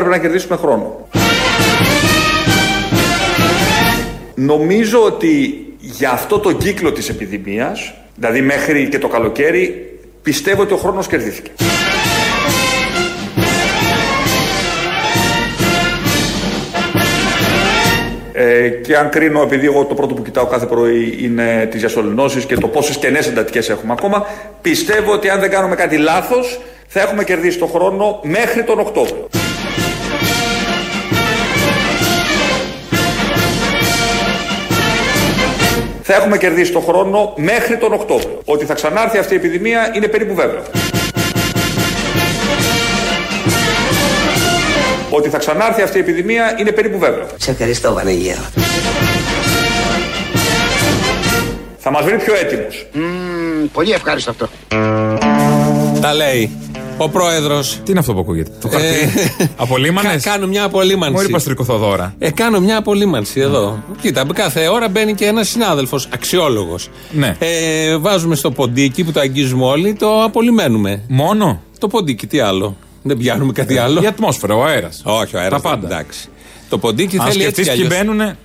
έπρεπε να κερδίσουμε χρόνο. Νομίζω ότι για αυτό το κύκλο της επιδημίας, δηλαδή μέχρι και το καλοκαίρι, πιστεύω ότι ο χρόνος κερδίθηκε. Και αν κρίνω, επειδή εγώ το πρώτο που κοιτάω κάθε πρωί είναι τις διασωληνώσεις και το πόσες κενές εντατικές έχουμε ακόμα, πιστεύω ότι αν δεν κάνουμε κάτι λάθος θα έχουμε κερδίσει τον χρόνο μέχρι τον Οκτώβριο. Θα έχουμε κερδίσει τον χρόνο μέχρι τον Οκτώβριο. Ότι θα ξανάρθει αυτή η επιδημία είναι περίπου βέβαιο. Ότι θα ξανάρθει αυτή η επιδημία είναι περίπου βέβαιο. Σε ευχαριστώ, Βανεγέρο. Θα μας βρει πιο έτοιμος. Πολύ ευχάριστο αυτό. Τα λέει ο πρόεδρος. Τι είναι αυτό που ακούγεται? Το χαρτί. Απολύμανες. Κάνω μια απολύμανση. Μόλι Παστρικοθοδώρα. Κάνω μια απολύμανση εδώ. Κοίτα, κάθε ώρα μπαίνει και ένας συνάδελφος, αξιόλογος. Ναι. Βάζουμε στο ποντίκι που το αγγίζουμε όλοι, το απολυμμένουμε. Μόνο. Το ποντίκι, τι άλλο. Δεν πιάνουμε κάτι άλλο. Η ατμόσφαιρα, ο αέρας. Όχι, ο αέρας. Τα πάντα. Εντάξει. Το ποντίκι αν θέλει έτσι κι αλλιώς. Μπαίνουνε...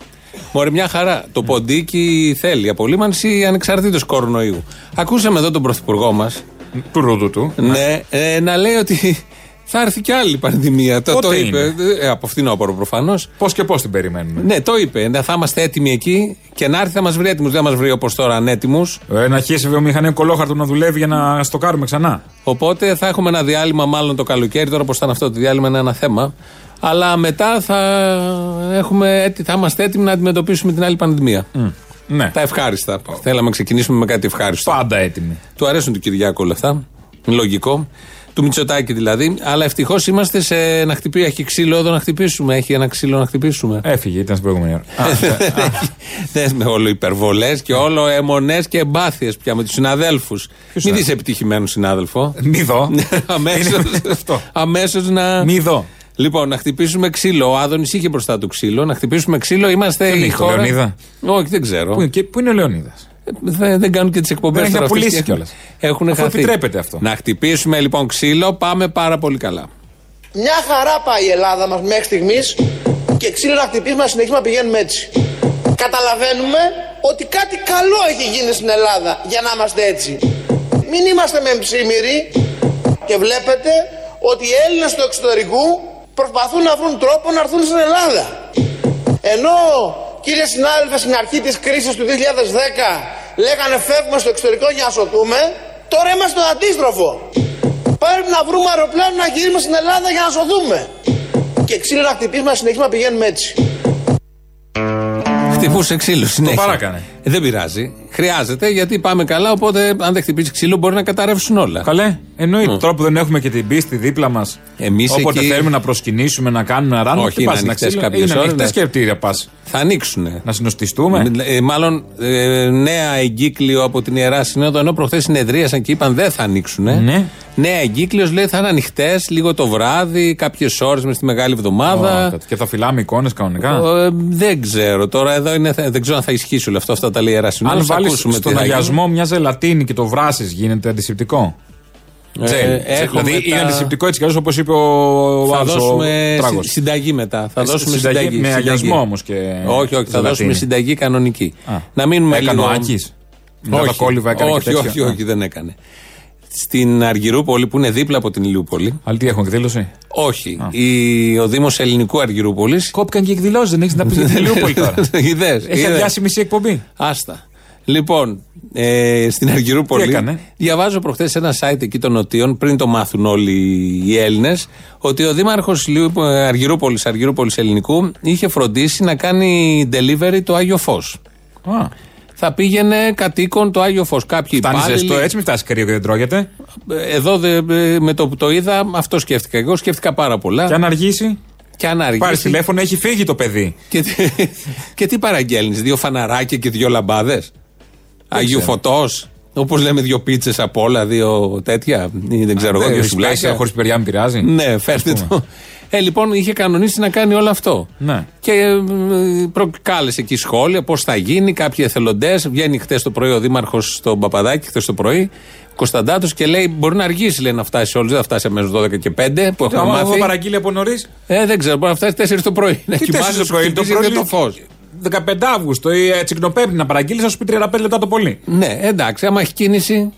Μωρέ, μια χαρά. Το ποντίκι θέλει απολύμανση ανεξαρτήτως κορονοϊού. Ακούσαμε εδώ τον πρωθυπουργό μας. Του Ρούτου του. Ναι, να λέει ότι θα έρθει κι άλλη πανδημία. Το είπε. Από φθινόπωρο προφανώς. Πώς και πώς την περιμένουμε. Ναι, το είπε. Θα είμαστε έτοιμοι εκεί και να έρθει θα μας βρει έτοιμους. Δεν μας βρει όπως τώρα ανέτοιμους. Να χέσει βιομηχανία κολόχαρτο να δουλεύει για να στοκάρουμε ξανά. Οπότε θα έχουμε ένα διάλειμμα, μάλλον το καλοκαίρι. Τώρα πώς ήταν αυτό το διάλειμμα είναι ένα θέμα. Αλλά μετά θα είμαστε έτοιμοι να αντιμετωπίσουμε την άλλη πανδημία. Ναι. Τα ευχάριστα. Θέλαμε να ξεκινήσουμε με κάτι ευχάριστο. Πάντα έτοιμοι. Του αρέσουν του Κυριάκου όλα αυτά. Λογικό. Του Μητσοτάκη δηλαδή. Αλλά ευτυχώς είμαστε σε να χτυπεί. Έχει ξύλο εδώ να χτυπήσουμε. Έχει ένα ξύλο να χτυπήσουμε. Έφυγε, ήταν στην προηγούμενη ώρα. Δεν με όλο υπερβολές και όλο αιμονές και εμπάθειες πια με τους συναδέλφους. Μην δεις επιτυχημένο συνάδελφο. Μη δω. Αμέσως να. Μη δω. Λοιπόν, να χτυπήσουμε ξύλο. Ο Άδωνης είχε μπροστά του ξύλο. Να χτυπήσουμε ξύλο. Είμαστε η χώρα. Τον Λεωνίδα. Όχι, δεν ξέρω. Πού είναι ο Λεωνίδας? Δεν κάνουν και τις εκπομπές τώρα. Έχουν πουλήσει κιόλας. Αυτό επιτρέπεται αυτό. Να χτυπήσουμε λοιπόν ξύλο. Πάμε πάρα πολύ καλά. Μια χαρά πάει η Ελλάδα μας μέχρι στιγμής. Και ξύλο να χτυπήσουμε, να συνεχίσουμε να πηγαίνουμε έτσι. Καταλαβαίνουμε ότι κάτι καλό έχει γίνει στην Ελλάδα για να είμαστε έτσι. Μην είμαστε μεμψίμηροι. Και βλέπετε ότι οι Έλληνες του εξωτερικού προσπαθούν να βρουν τρόπο να έρθουν στην Ελλάδα. Ενώ, κύριε συνάδελφε, στην αρχή της κρίσης του 2010 λέγανε φεύγουμε στο εξωτερικό για να σωθούμε, τώρα είμαστε το αντίστροφο. Πρέπει να βρούμε αεροπλάνο να γυρίσουμε στην Ελλάδα για να σωθούμε. Και ξύλο να χτυπήσουμε, να συνεχίσουμε να πηγαίνουμε έτσι. Χτυπούσε ξύλο, συνέχεια. Το παράκανε. Δεν πειράζει. Χρειάζεται γιατί πάμε καλά. Οπότε, αν δεν χτυπήσει ξύλο, μπορεί να καταρρεύσουν όλα. Καλέ. Εννοείται. Τώρα που δεν έχουμε και την πίστη δίπλα μας, όποτε εκεί... θέλουμε να προσκυνήσουμε, να κάνουμε ράνο. Όχι, να ανοιχτές κάποιες ώρες. Ανοιχτές κερτήρια πας. Θα ανοίξουνε. Να συνοστιστούμε. Μάλλον νέα εγκύκλιο από την Ιερά Συνόδο. Ενώ προχθές συνεδρίασαν και είπαν δεν θα ανοίξουνε. Ναι. Νέα εγκύκλιο λέει θα είναι ανοιχτές λίγο το βράδυ, κάποιες ώρες μες στη Μεγάλη Εβδομάδα. Και θα φυλάμε εικόνες κανονικά. Δεν ξέρω τώρα εδώ είναι, δεν ξέρω αν θα ισχύσει όλο αυτό. Αυτά τα λέει η Ιερά Συνόδο. Αν βάλεις στον αγιασμό μια ζελατίνη και το βράσεις, γίνεται αντισηπτικό. Δηλαδή είναι αντισηπτικό έτσι κι αλλιώς όπως είπε ο Άλσο. Θα δώσουμε συνταγή μετά. Θα δώσουμε συνταγή. Με αγιασμό όμως και. Όχι, θα δώσουμε συνταγή κανονική. Να μείνουμε λίγο. Έκανε ο Άκης. Όχι, δεν έκανε. Στην Αργυρούπολη που είναι δίπλα από την Ηλιούπολη. Αλλά τι έχουν εκδήλωση? Όχι. Ο Δήμος Ελληνικού Αργυρούπολης. Κόπηκαν και εκδηλώσεις, δεν έχεις να πεις για την Ηλιούπολη τώρα. Έχει αδειάσει μισή εκπομπή. Άστα. Λοιπόν, στην Αργυρούπολη διαβάζω προχθές ένα site εκεί των Νοτίων, πριν το μάθουν όλοι οι Έλληνες, ότι ο Δήμαρχος Αργυρούπολης Ελληνικού είχε φροντίσει να κάνει delivery το Άγιο Φως. Θα πήγαινε κατοίκον το Άγιο Φως. Κάποιοι υπάλληλοι. Φτάνει ζεστό, έτσι, μην φτάσει κρύο και δεν τρώγεται. Εδώ με το που το είδα, αυτό σκέφτηκα. Εγώ σκέφτηκα πάρα πολλά. Και αν αργήσει. Πάρει τηλέφωνο, έχει φύγει το παιδί. Και τι παραγγέλνεις, δύο φαναράκια και δύο λαμπάδες. Αγίου Φωτός, όπως λέμε, δύο πίτσες από όλα, δύο τέτοια. Δεν ξέρω εγώ. Δύο σουβλάκια χωρίς παιδιά, μην πειράζει. Ναι, φέρτε το. Λοιπόν, είχε κανονίσει να κάνει όλο αυτό. Ναι. Και προκάλεσε εκεί σχόλια, πώς θα γίνει, κάποιοι εθελοντές. Βγαίνει χτες το πρωί ο δήμαρχος στον Παπαδάκη, χτες το πρωί, Κωνσταντάτος, και λέει: μπορεί να αργήσει, λέει, να φτάσει όλους. Δεν θα φτάσει αμέσως 12 και 5 που έχουμε μάθει. Έχω παραγγείλει από νωρίς. Δεν ξέρω, μπορεί να φτάσει 4 το πρωί. Να κοιμάσαι το φως. 15 Αύγουστο ή τσικνοπέμπτη να παραγγείλει, θα σου πει 35 λεπτά το πολύ. Ναι, εντάξει, άμα έχει κίνηση.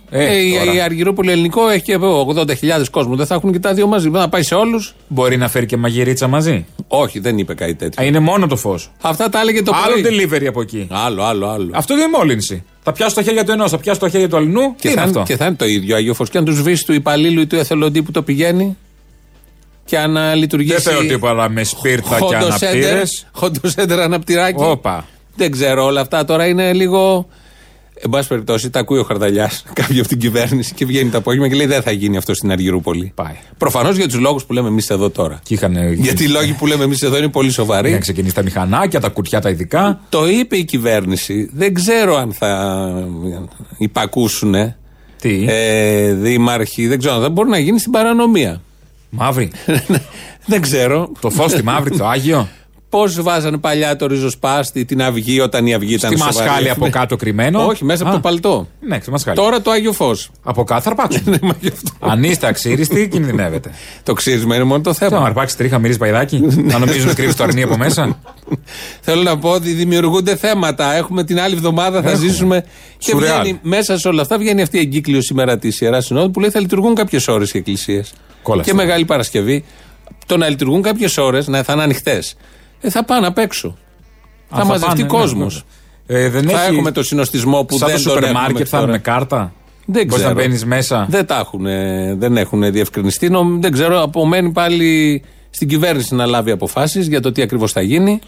Η Αργυρούπολη Ελληνικό έχει 80.000 κόσμο. Δεν θα έχουν και τα δύο μαζί. Να πάει σε όλους. Μπορεί να φέρει και μαγειρίτσα μαζί. Όχι, δεν είπε κάτι τέτοιο. Είναι μόνο το φως. Αυτά τα έλεγε το πρωί. Άλλο delivery από εκεί. Άλλο. Αυτό είναι μόλυνση. Θα πιάσω τα χέρια του ενός, θα πιάσω τα χέρια του αλλού. Και θα είναι το ίδιο Άγιο Φως. Και αν του σβήσει του υπαλλήλου ή του εθελοντή που το πηγαίνει. Και να λειτουργήσει. Δεν θέλω τίποτα με σπίρτα και αναπτήρες. Χοντοσέντερ αναπτυράκι. Όπα. Δεν ξέρω, όλα αυτά τώρα είναι λίγο. Εν πάση περιπτώσει, τα ακούει ο Χαρδαλιάς, κάποιοι από την κυβέρνηση, και βγαίνει το απόγευμα και λέει: δεν θα γίνει αυτό στην Αργυρούπολη. Προφανώς για τους λόγους που λέμε εμείς εδώ τώρα. Γιατί οι λόγοι που λέμε εμείς εδώ είναι πολύ σοβαροί. Να ξεκινήσει τα μηχανάκια, τα κουτιά τα ειδικά. Το είπε η κυβέρνηση. Δεν ξέρω αν θα υπακούσουν. Τι. Δήμαρχοι, δεν ξέρω. Δεν μπορεί να γίνει στην παρανομία. Μαύρη. Δεν ξέρω. Το φως τη μαύρη, το Άγιο. Πώς βάζανε παλιά το ριζοσπάστη, την αυγή, όταν η αυγή ήταν στη σοβαρή. Μασχάλη από κάτω κρυμμένο. Όχι, μέσα από το παλτό. Ναι, τώρα το Άγιο Φως. Από κάτω θα αρπάξουν. Αν είστε αξίριστοι, κινδυνεύετε. Το ξύρισμα είναι μόνο το θέμα. Αν αρπάξει τρίχα, μυρίζει παϊδάκι. Να νομίζουν κρύβει το αρνί από μέσα. Θέλω να πω ότι δημιουργούνται θέματα. Έχουμε την άλλη εβδομάδα, θα ζήσουμε. Και μέσα σε όλα αυτά βγαίνει αυτή η εγκύκλιο σήμερα τη Ιεράς Συνόδου που λέει θα λειτουργούν κάποιες ώρες οι εκκλησίες. Και Μεγάλη Παρασκευή. Το να λειτουργούν κάποιες ώρες, να είναι ανοιχτές. Θα πάνε απ' έξω. Θα μαζευτεί κόσμος. Δεν θα έχει... έχουμε το συνοστισμό που σαν δεν το σούπερ μάρκετ θα είναι κάρτα. Δεν ξέρω. Πώς να μπαίνεις μέσα. Δεν έχουν διευκρινιστεί. Δεν ξέρω. Απομένει πάλι στην κυβέρνηση να λάβει αποφάσεις για το τι ακριβώς θα γίνει.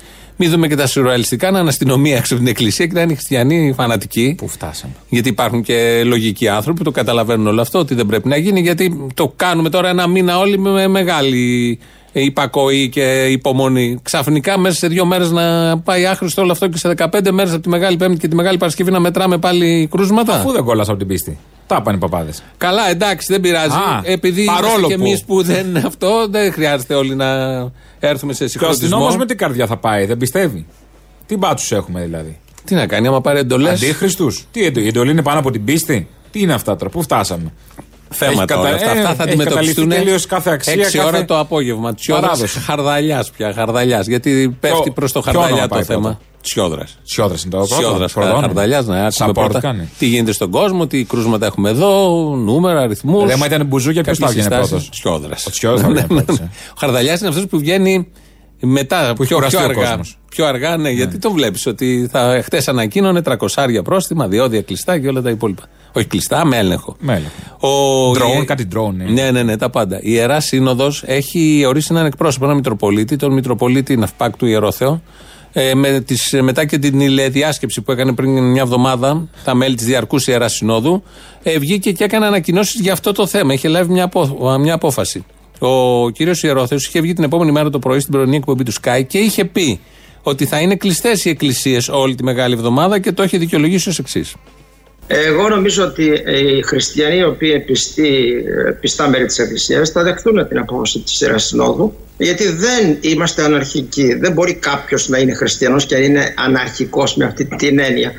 Μην δούμε και τα σουρεαλιστικά να είναι αστυνομία έξω από την εκκλησία και να είναι χριστιανοί φανατικοί. Που φτάσαμε. Γιατί υπάρχουν και λογικοί άνθρωποι που το καταλαβαίνουν όλο αυτό, ότι δεν πρέπει να γίνει. Γιατί το κάνουμε τώρα ένα μήνα όλοι με μεγάλη υπακοή και υπομονή. Ξαφνικά μέσα σε 2 μέρες να πάει άχρηστο όλο αυτό και σε 15 μέρες από τη Μεγάλη Πέμπτη και τη Μεγάλη Παρασκευή να μετράμε πάλι κρούσματα. Αφού δεν κόλλασα από την πίστη. Τα είπαν οι παπάδες. Καλά, εντάξει, δεν πειράζει. Επειδή είμαστε και εμείς που δεν είναι αυτό, δεν χρειάζεται όλοι να έρθουμε σε συγχρονισμό. Και ο αστυνόμος με την καρδιά θα πάει, δεν πιστεύει. Τι μπάτσους έχουμε δηλαδή. Τι να κάνει, άμα πάρει εντολές. Αντίχριστους. Τι εντολή είναι πάνω από την πίστη. Τι είναι αυτά τώρα, πού φτάσαμε. Θέματα όλα αυτά. Αυτά θα αντιμετωπιστούν 6 ώρα το απόγευμα. Tsiodrás. Χαρδαλιάς πια. Χαρδαλιάς. Γιατί πέφτει προς το Χαρδαλιά το θέμα. Tsiodrás. Tsiodrás είναι το πρώτο. Χαρδαλιάς, ναι. Τι γίνεται στον κόσμο, τι κρούσματα έχουμε εδώ, νούμερα, αριθμούς. Δηλαδή, άμα ήταν μπουζούκια, ποιος θα βγαίνει πρώτος. Tsiodrás. Ο Χαρδαλιάς είναι αυτός που βγαίνει μετά, πιο αργά, ναι, γιατί το βλέπεις ότι χτες ανακοίνωνε 300 πρόστιμα, διόδια κλειστά και όλα τα υπόλοιπα. Όχι κλειστά, με έλεγχο. Drone, κάτι drone. Ναι, τα πάντα. Η Ιερά Σύνοδος έχει ορίσει έναν εκπρόσωπο, έναν Μητροπολίτη, τον Μητροπολίτη Ναυπάκτου Ιερόθεο, μετά και την ηλεδιάσκεψη που έκανε πριν μια εβδομάδα τα μέλη της Διαρκούς Ιεράς Συνόδου, βγήκε και έκανε ανακοινώσεις για αυτό το θέμα. Είχε λάβει μια απόφαση. Ο κύριος Ierotheos είχε βγει την επόμενη μέρα το πρωί στην πρωινή εκπομπή του Sky και είχε πει ότι θα είναι κλειστές οι εκκλησίες όλη τη Μεγάλη Εβδομάδα και το είχε δικαιολογήσει ως εξής. Εγώ νομίζω ότι οι χριστιανοί οι οποίοι πιστά μέρη της εκκλησίας θα δεχτούν την απόφαση της Ιεράς Συνόδου, γιατί δεν είμαστε αναρχικοί. Δεν μπορεί κάποιος να είναι χριστιανός και να είναι αναρχικός με αυτή την έννοια.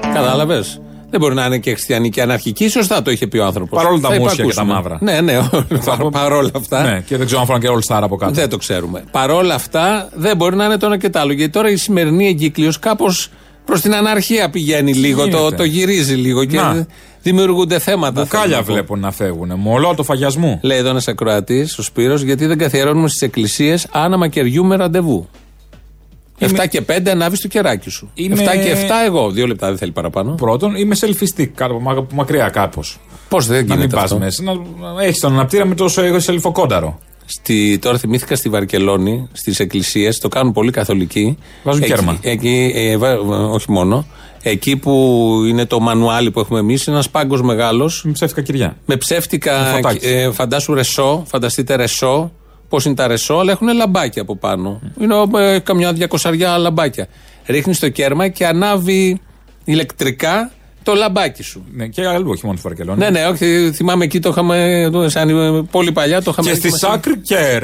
Κατάλαβες. Δεν μπορεί να είναι και χριστιανοί και αναρχικοί. Σωστά το είχε πει ο άνθρωπος. Παρόλα τα μουσια και τα μαύρα. Ναι. Παρόλα αυτά. Ναι, και δεν ξέρω αν φοράνε και All Star από κάτω. Δεν το ξέρουμε. Παρόλα αυτά δεν μπορεί να είναι το ένα και το άλλο. Γιατί τώρα η σημερινή εγκύκλειος κάπως προς την αναρχία πηγαίνει λίγο. Το γυρίζει λίγο και δημιουργούνται θέματα. Μπουκάλια βλέπουν να φεύγουν. Μολό το φαγιασμού. Λέει εδώ ένας ακροατής, ο Σπύρος, γιατί δεν καθιερώνουμε στις εκκλησίες άναμα κεριού με ραντεβού. 7 και 5 ανάβεις το κεράκι σου. 7 και 7 εγώ. 2 λεπτά δεν θέλει παραπάνω. Πρώτον, είμαι selfie-stick, κάπου μακριά κάπως. Πώς δεν γίνεται να αυτό. Μέσα, να έχεις τον αναπτήρα με τόσο εγώ selfie-κόνταρο. Τώρα θυμήθηκα στη Βαρκελόνη, στις εκκλησίες, το κάνουν πολύ καθολικοί. Βάζουν κέρμα. Όχι μόνο. Εκεί που είναι το μανουάλι που έχουμε εμείς, είναι ένας πάγκος μεγάλος. Με ψεύτικα κυριά. Με ψεύτικα, φαντάσου ρεσό, φανταστείτε ρεσό. Πώς είναι τα ρεσό, αλλά έχουν λαμπάκια από πάνω. Είναι καμιά 200 λαμπάκια. Ρίχνεις το κέρμα και ανάβει ηλεκτρικά το λαμπάκι σου. Ναι, και αλλού, όχι μόνο στη Βαρκελόνη. Ναι, όχι, θυμάμαι εκεί το είχαμε. Σαν πολύ παλιά το είχαμε. Και στη Sacré Cœur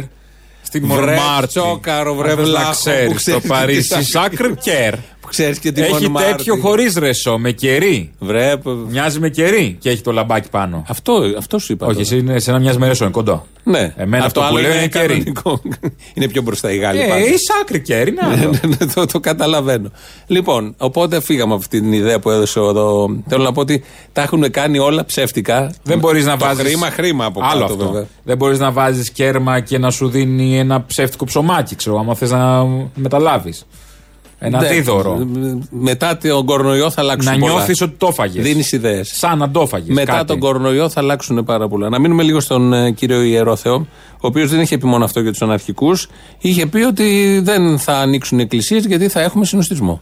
Στη Μορέτσοκαρο Βρεβλάχο στο Παρίσι. Σάκρ Κέρ. Έχει τέτοιο χωρίς ρεσό, με κερί. Μοιάζει με κερί και έχει το λαμπάκι πάνω. Αυτό σου είπα. Όχι, είναι σε ένα μοιάζει με ρεσό, είναι κοντό. Ναι. Εμένα αυτό που λέω είναι κερί. Είναι πιο μπροστά η Γάλλη. Η Σάκρ Κέρ είναι άλλο. Το καταλαβαίνω. Λοιπόν, οπότε φύγαμε από αυτή την ιδέα που έδωσε εδώ. Θέλω να πω ότι τα έχουν κάνει όλα ψεύτικα. Δεν μπορεί να βάζει. Χρήμα από κάτω. Δεν μπορεί να βάζει κέρμα και να σου δίνει ένα ψεύτικο ψωμάκι, ξέρω, άμα θε να μεταλάβει. Ένα δίδωρο. Μετά τον κορονοϊό θα αλλάξουν να πολλά. Να νιώθεις ότι το έφαγες. Δίνεις ιδέες. Σαν να το έφαγες. Μετά τον κορονοϊό θα αλλάξουν πάρα πολλά. Να μείνουμε λίγο στον κύριο Ιερόθεο, ο οποίος δεν είχε πει μόνο αυτό για τους αναρχικούς. Είχε πει ότι δεν θα ανοίξουν εκκλησίες γιατί θα έχουμε συνοστισμό.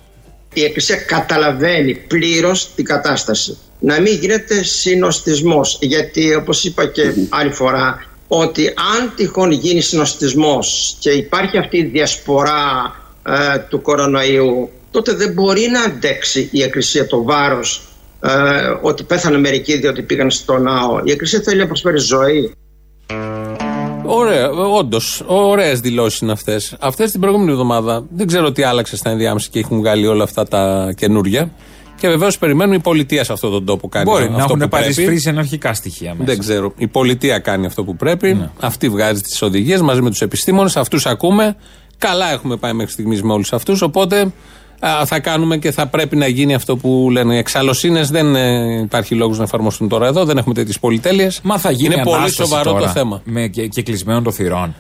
Η Εκκλησία καταλαβαίνει πλήρως την κατάσταση. Να μην γίνεται συνοστισμός. Γιατί όπως είπα και άλλη φορά, ότι αν τυχόν γίνει συνοστισμός και υπάρχει αυτή η διασπορά του κορονοϊού, τότε δεν μπορεί να αντέξει η Εκκλησία το βάρος ότι πέθανε μερικοί διότι πήγαν στο ναό. Η Εκκλησία θέλει να προσφέρει ζωή. Ωραία, όντως, ωραίες δηλώσεις είναι αυτές. Αυτές την προηγούμενη εβδομάδα δεν ξέρω τι άλλαξε στα ενδιάμεσα και έχουν βγάλει όλα αυτά τα καινούρια. Και βεβαίως περιμένουμε η πολιτεία σε αυτόν τον τόπο κάνει. Μπορεί αυτό να έχουν παρισφρήσει εναρχικά στοιχεία μέσα. Δεν ξέρω. Η πολιτεία κάνει αυτό που πρέπει. Ναι. Αυτή βγάζει τις οδηγίες μαζί με τους επιστήμονες. Αυτούς ακούμε. Καλά έχουμε πάει μέχρι στιγμής με όλους αυτούς, οπότε θα κάνουμε και θα πρέπει να γίνει αυτό που λένε. Οι εξαλωσίνες δεν υπάρχει λόγος να εφαρμοστούν τώρα εδώ, δεν έχουμε τέτοιες πολυτέλειες. Μα θα γίνει. Είναι πολύ σοβαρό τώρα, το θέμα. Με και κλεισμένων των θυρών.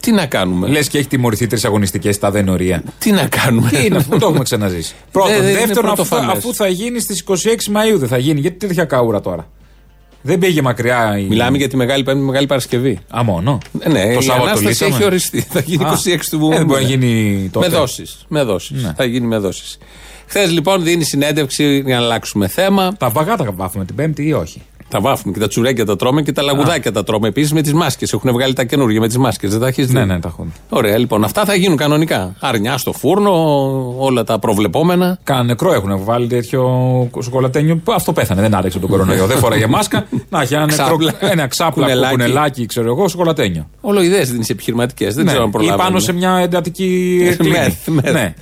Τι να κάνουμε. Λες και έχει τιμωρηθεί 3 αγωνιστικές στα ΔΕΝΟΡΙΑ. Τι να κάνουμε. Τι είναι αυτό, το έχουμε ξαναζήσει. Πρώτον. Δεύτερον, αφού θα γίνει στις 26 Μαΐου δεν θα γίνει. Γιατί τέτοια καούρα τώρα. Δεν πήγε μακριά. Μιλάμε για τη Μεγάλη Πέμπτη, Μεγάλη Παρασκευή. Α, μόνο. Ναι, το Σάββατο έχει οριστεί. Θα γίνει 26 του Βουμού. Δεν μπορεί να γίνει τότε. Με δόσεις. Ναι. Θα γίνει με δόσεις. Χθες λοιπόν δίνει συνέντευξη για να αλλάξουμε θέμα. Τα βαγά τα βάφουμε την Πέμπτη ή όχι. Τα βάφουμε και τα τσουρέκια τα τρώμε και τα λαγουδάκια τα τρώμε. Επίσης με τις μάσκες. Έχουν βγάλει τα καινούργια με τις μάσκες. Δεν τα έχεις δει. Ναι, τα έχουν. Ωραία, λοιπόν, αυτά θα γίνουν κανονικά. Αρνιά στο φούρνο, όλα τα προβλεπόμενα. Κάνα νεκρό έχουν βάλει τέτοιο σοκολατένιο. Αυτό πέθανε, δεν άρεξε τον κορονοϊό. Δεν φοράγε μάσκα. Να έχει ένα ξάπλα κουνελάκι, ξέρω εγώ, σοκολατένιο. Όλο ιδέες δίνεις επιχειρηματικές. Δεν ξέρω αν προλάβαμε. Ή πάνω σε μια εντατική κλίνη.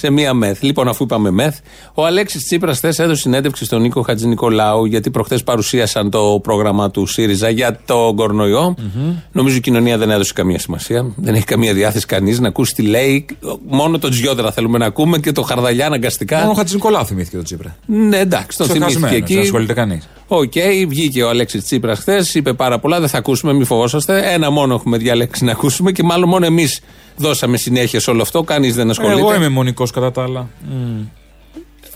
Σε μία μεθ. Λοιπόν, αφού είπαμε μεθ, ο Αλέξης Τσίπρας χθες έδωσε συνέντευξη στον Νίκο Χατζηνικολάου, γιατί προχθές παρουσίασαν το πρόγραμμα του ΣΥΡΙΖΑ για τον κορονοϊό. Mm-hmm. Νομίζω η κοινωνία δεν έδωσε καμία σημασία. Δεν έχει καμία διάθεση κανείς να ακούσει τι λέει. Μόνο τον Τσιόδρα θέλουμε να ακούμε και το Χαρδαλιά αναγκαστικά. Μόνο ο Χατζηνικολάου θυμήθηκε τον Τσίπρα. Ναι, εντάξει, τον θυμήθηκε εκεί. Δεν ασχολείται κανείς. Οκ, βγήκε ο Αλέξης Τσίπρας χθες, είπε πάρα πολλά. Δεν θα ακούσουμε, μη φοβόσαστε. Ένα μόνο έχουμε διαλέξει να ακούσουμε και μάλλον μόνο εμείς. Δώσαμε συνέχεια σε όλο αυτό, κανείς δεν ασχολείται. Εγώ είμαι μονικός κατά τα άλλα.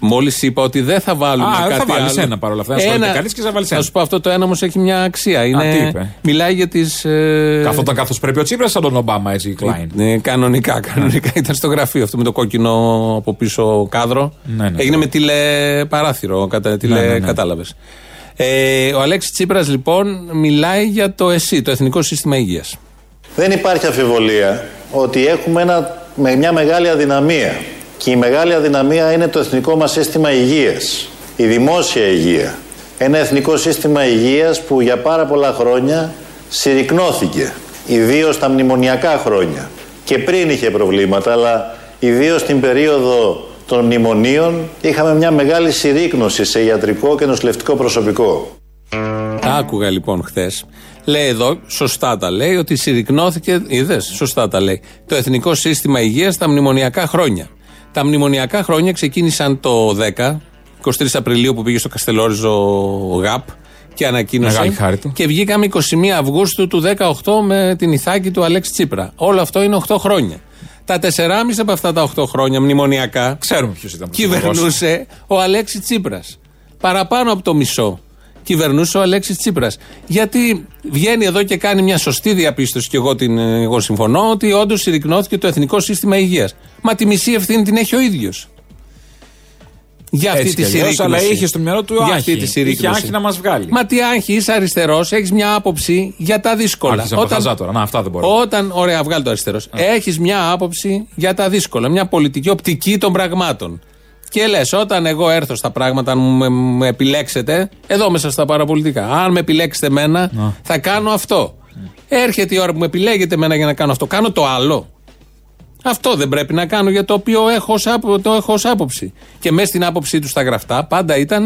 Μόλις είπα ότι δεν θα βάλουμε κάτι άλλο. Θα βάλεις ένα παρόλα αυτά, κανείς και θα βάλεις ένα. Θα σου πω, αυτό το ένα όμως έχει μια αξία. Μιλάει για τις... Καθόταν καθώς πρέπει ο Τσίπρας σαν τον Ομπάμα, έτσι, Κλάιν. Κανονικά. Ήταν στο γραφείο αυτό με το κόκκινο από πίσω κάδρο. Έγινε με τηλεπαράθυρο, κατάλαβες. Ο Αλέξης Τσίπρας λοιπόν μιλάει για το ΕΣΥ, το Εθνικό Σύστημα Υγείας. Δεν υπάρχει αμφιβολία ότι έχουμε μια μεγάλη αδυναμία και η μεγάλη αδυναμία είναι το εθνικό μας σύστημα υγείας, η δημόσια υγεία. Ένα εθνικό σύστημα υγείας που για πάρα πολλά χρόνια συρρυκνώθηκε, ιδίως τα μνημονιακά χρόνια. Και πριν είχε προβλήματα, αλλά ιδίως στην περίοδο των μνημονίων είχαμε μια μεγάλη συρρύκνωση σε ιατρικό και νοσηλευτικό προσωπικό. Τα άκουγα λοιπόν χθες. Λέει εδώ, σωστά τα λέει, ότι συρρυκνώθηκε, είδες, σωστά τα λέει, το Εθνικό Σύστημα Υγείας τα μνημονιακά χρόνια. Τα μνημονιακά χρόνια ξεκίνησαν το 10, 23 Απριλίου που πήγε στο Καστελόριζο ΓΑΠ και ανακοίνωσε και βγήκαμε 21 Αυγούστου του 18 με την Ιθάκη του Αλέξη Τσίπρα. Όλο αυτό είναι 8 χρόνια. Τα 4,5 από αυτά τα 8 χρόνια μνημονιακά κυβερνούσε ο Αλέξης Τσίπρας. Παραπάνω από το μισό. Κυβερνούσε ο Αλέξης Τσίπρας. Γιατί βγαίνει εδώ και κάνει μια σωστή διαπίστωση, και εγώ συμφωνώ, ότι όντως συρρυκνώθηκε το Εθνικό Σύστημα Υγείας. Μα τη μισή ευθύνη την έχει ο ίδιος. Για αυτή τη συρρήκνωση. Αλλά είχε στο μυαλό του άγχη να μας βγάλει. Μα τι άγχη, είσαι αριστερός, έχεις μια άποψη για τα δύσκολα. Ωραία, βγάλει το αριστερός. Έχεις μια άποψη για τα δύσκολα. Μια πολιτική οπτική των πραγμάτων. Και λες, όταν εγώ έρθω στα πράγματα, αν με επιλέξετε, εδώ μέσα στα παραπολιτικά, αν με επιλέξετε εμένα, θα κάνω αυτό. Έρχεται η ώρα που με επιλέγετε εμένα για να κάνω αυτό. Κάνω το άλλο. Αυτό δεν πρέπει να κάνω για το οποίο έχω ως άποψη. Και μέσα στην άποψή του στα γραφτά πάντα ήταν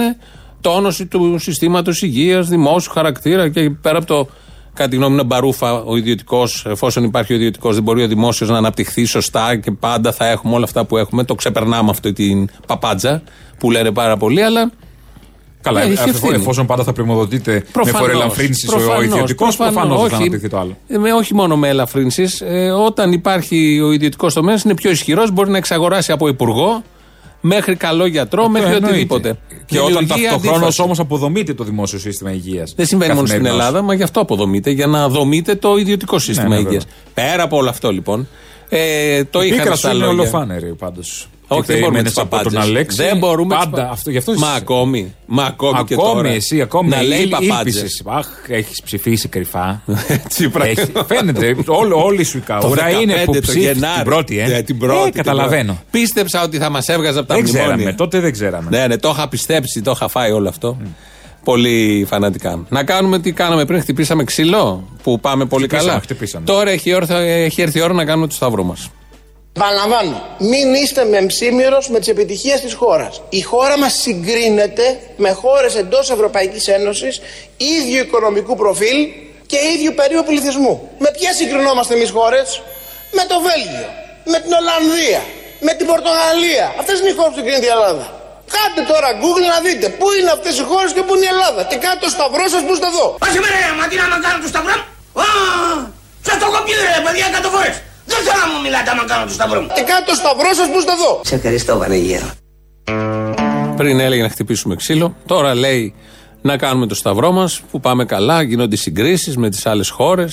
τόνωση του συστήματος υγείας, δημόσιου χαρακτήρα και πέρα από το. Κατά τη γνώμη είναι μπαρούφα ο ιδιωτικός, εφόσον υπάρχει ο ιδιωτικός, δεν μπορεί ο δημόσιος να αναπτυχθεί σωστά και πάντα θα έχουμε όλα αυτά που έχουμε. Το ξεπερνάμε αυτή την παπάντζα που λένε πάρα πολύ, αλλά. Καλά, εφόσον πάντα θα πρημοδοτείται με φοροελαφρύνσεις ο ιδιωτικός, προφανώς θα αναπτυχθεί το άλλο. Όχι μόνο με ελαφρύνσεις. Όταν υπάρχει ο ιδιωτικός τομέας, είναι πιο ισχυρός, μπορεί να εξαγοράσει από υπουργό. Μέχρι καλό γιατρό, αυτό μέχρι εννοείται. Οτιδήποτε. Και όταν ταυτοχρόνως όμως αποδομείται το δημόσιο σύστημα υγείας. Δεν συμβαίνει μόνο στην Ελλάδα, μα γι' αυτό αποδομείται, για να δομείται το ιδιωτικό σύστημα υγείας. Πέρα από όλο αυτό λοιπόν. Το είχαμε στα λόγια. Είναι ολοφάνερη πάντως. Όχι, δεν μπορούμε τις παπάντζες. Δεν μπορούμε πάντα. Μα ακόμη να λέει παπάντζες. Αχ, έχεις ψηφίσει κρυφά. Φαίνεται, όλη σου η καούρα είναι που ψήφισε την πρώτη. Καταλαβαίνω. Πίστεψα ότι θα μας έβγαζε από τα μνημόνια. Τότε δεν ξέραμε. Ναι, το είχα πιστέψει, το είχα φάει όλο αυτό. Πολύ φανατικά. Να κάνουμε τι κάναμε πριν, χτυπήσαμε ξύλο, που πάμε πολύ καλά. Τώρα έχει έρθει η ώρα να κάνουμε το σταυρό μας. Επαναλαμβάνω, μην είστε μεμψίμυρος με τις επιτυχίες της χώρας. Η χώρα μας συγκρίνεται με χώρες εντός Ευρωπαϊκής Ένωσης, ίδιου οικονομικού προφίλ και ίδιου περίπου πληθυσμού. Με ποιες συγκρινόμαστε εμείς χώρες? Με το Βέλγιο, με την Ολλανδία, με την Πορτογαλία. Αυτές είναι οι χώρες που συγκρίνεται η Ελλάδα. Κάντε τώρα Google να δείτε πού είναι αυτές οι χώρες και πού είναι η Ελλάδα. Και κάντε το σταυρό σας που είστε εδώ. Όχι με ρε, μα τι να κάνω το σταυρό. Σας το κοπεί ρε παιδιά 100 φορές. Δεν θέλω να μου μιλάτε άμα κάνω το σταυρό μου. Και κάτω σταυρό σας που είστε εδώ. Σε ευχαριστώ Βανίγερο. Πριν έλεγε να χτυπήσουμε ξύλο, τώρα λέει να κάνουμε το σταυρό μας που πάμε καλά, γίνονται συγκρίσεις με τις άλλες χώρες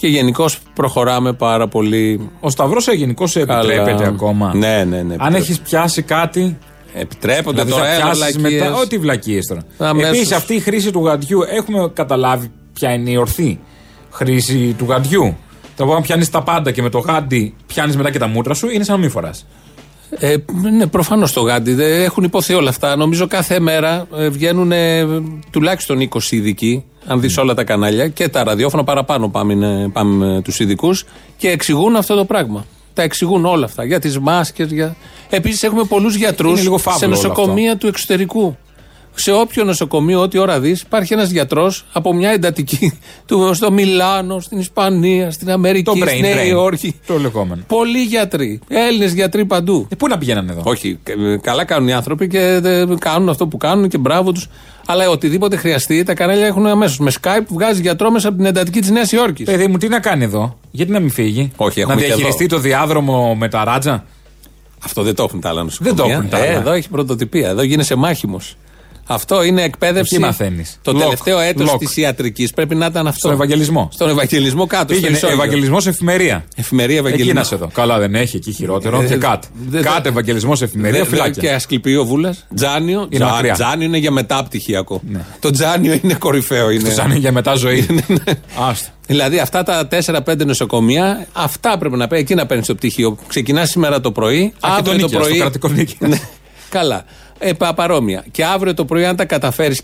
και γενικώς προχωράμε πάρα πολύ. Ο σταυρός γενικώς επιτρέπεται ακόμα. Ναι. Αν έχεις πιάσει κάτι. Επιτρέπονται δηλαδή τώρα βλακίες. Ό,τι βλακίες τώρα. Αμέσως. Επίσης αυτή η χρήση του γαντιού, έχουμε καταλάβει ποια είναι η ορθή χρήση του γαντιού. Το αν πιάνεις τα πάντα και με το γάντι πιάνεις μετά και τα μούτρα σου, είναι σαν να μην φοράς. Ναι, προφανώς το γάντι. Έχουν υποθεί όλα αυτά. Νομίζω κάθε μέρα βγαίνουν τουλάχιστον 20 ειδικοί, αν δεις όλα τα κανάλια και τα ραδιόφωνα παραπάνω πάμε με τους ειδικούς και εξηγούν αυτό το πράγμα. Τα εξηγούν όλα αυτά. Για τις μάσκες, για. Επίσης έχουμε πολλούς γιατρούς σε νοσοκομεία του εξωτερικού. Σε όποιο νοσοκομείο, ό,τι ώρα δεις, υπάρχει ένας γιατρός από μια εντατική του στο Μιλάνο, στην Ισπανία, στην Αμερική, στη Νέα Υόρκη. Το λεγόμενο. Πολλοί γιατροί, Έλληνες γιατροί παντού. Πού να πηγαίνανε εδώ? Όχι, καλά κάνουν οι άνθρωποι και κάνουν αυτό που κάνουν και μπράβο τους. Αλλά οτιδήποτε χρειαστεί, τα κανάλια έχουν αμέσως. Με Skype βγάζει γιατρό μέσα από την εντατική της Νέας Υόρκης. Παιδί μου, τι να κάνει εδώ, γιατί να μην φύγει? Όχι, να διαχειριστεί το διάδρομο με τα ράτζα. Αυτό δεν το έχουν τα άλλα νοσοκομεία. Εδώ έχει πρωτοτυπία, εδώ γίνεσαι μάχημος. Αυτό είναι εκπαίδευση. Το τελευταίο έτος της ιατρικής πρέπει να ήταν αυτό. Στον Ευαγγελισμό. Στον Ευαγγελισμό κάτω. Πήγαινε Ευαγγελισμός Εφημερία. Εφημερία Ευαγγελισμό. Εκεί εδώ. Καλά, δεν έχει εκεί χειρότερο. Και κάτι. Κάτι Ευαγγελισμός Εφημερία. Φυλάκια. Και Ασκληπιοβούλας. Τζάνιο. Τζάνιο είναι για μετά πτυχιακό. Ναι. Το Τζάνιο είναι κορυφαίο. Το Τζάνιο για μετά ζωή. Δηλαδή αυτά τα 4-5 νοσοκομεία, αυτά πρέπει να παίρνει. Εκεί να παίρνει το πτυχίο. Ξεκινά σήμερα το πρωί. Αύριο το πρωί. Καλά. Παρόμοια. Και αύριο το πρωί, αν τα καταφέρεις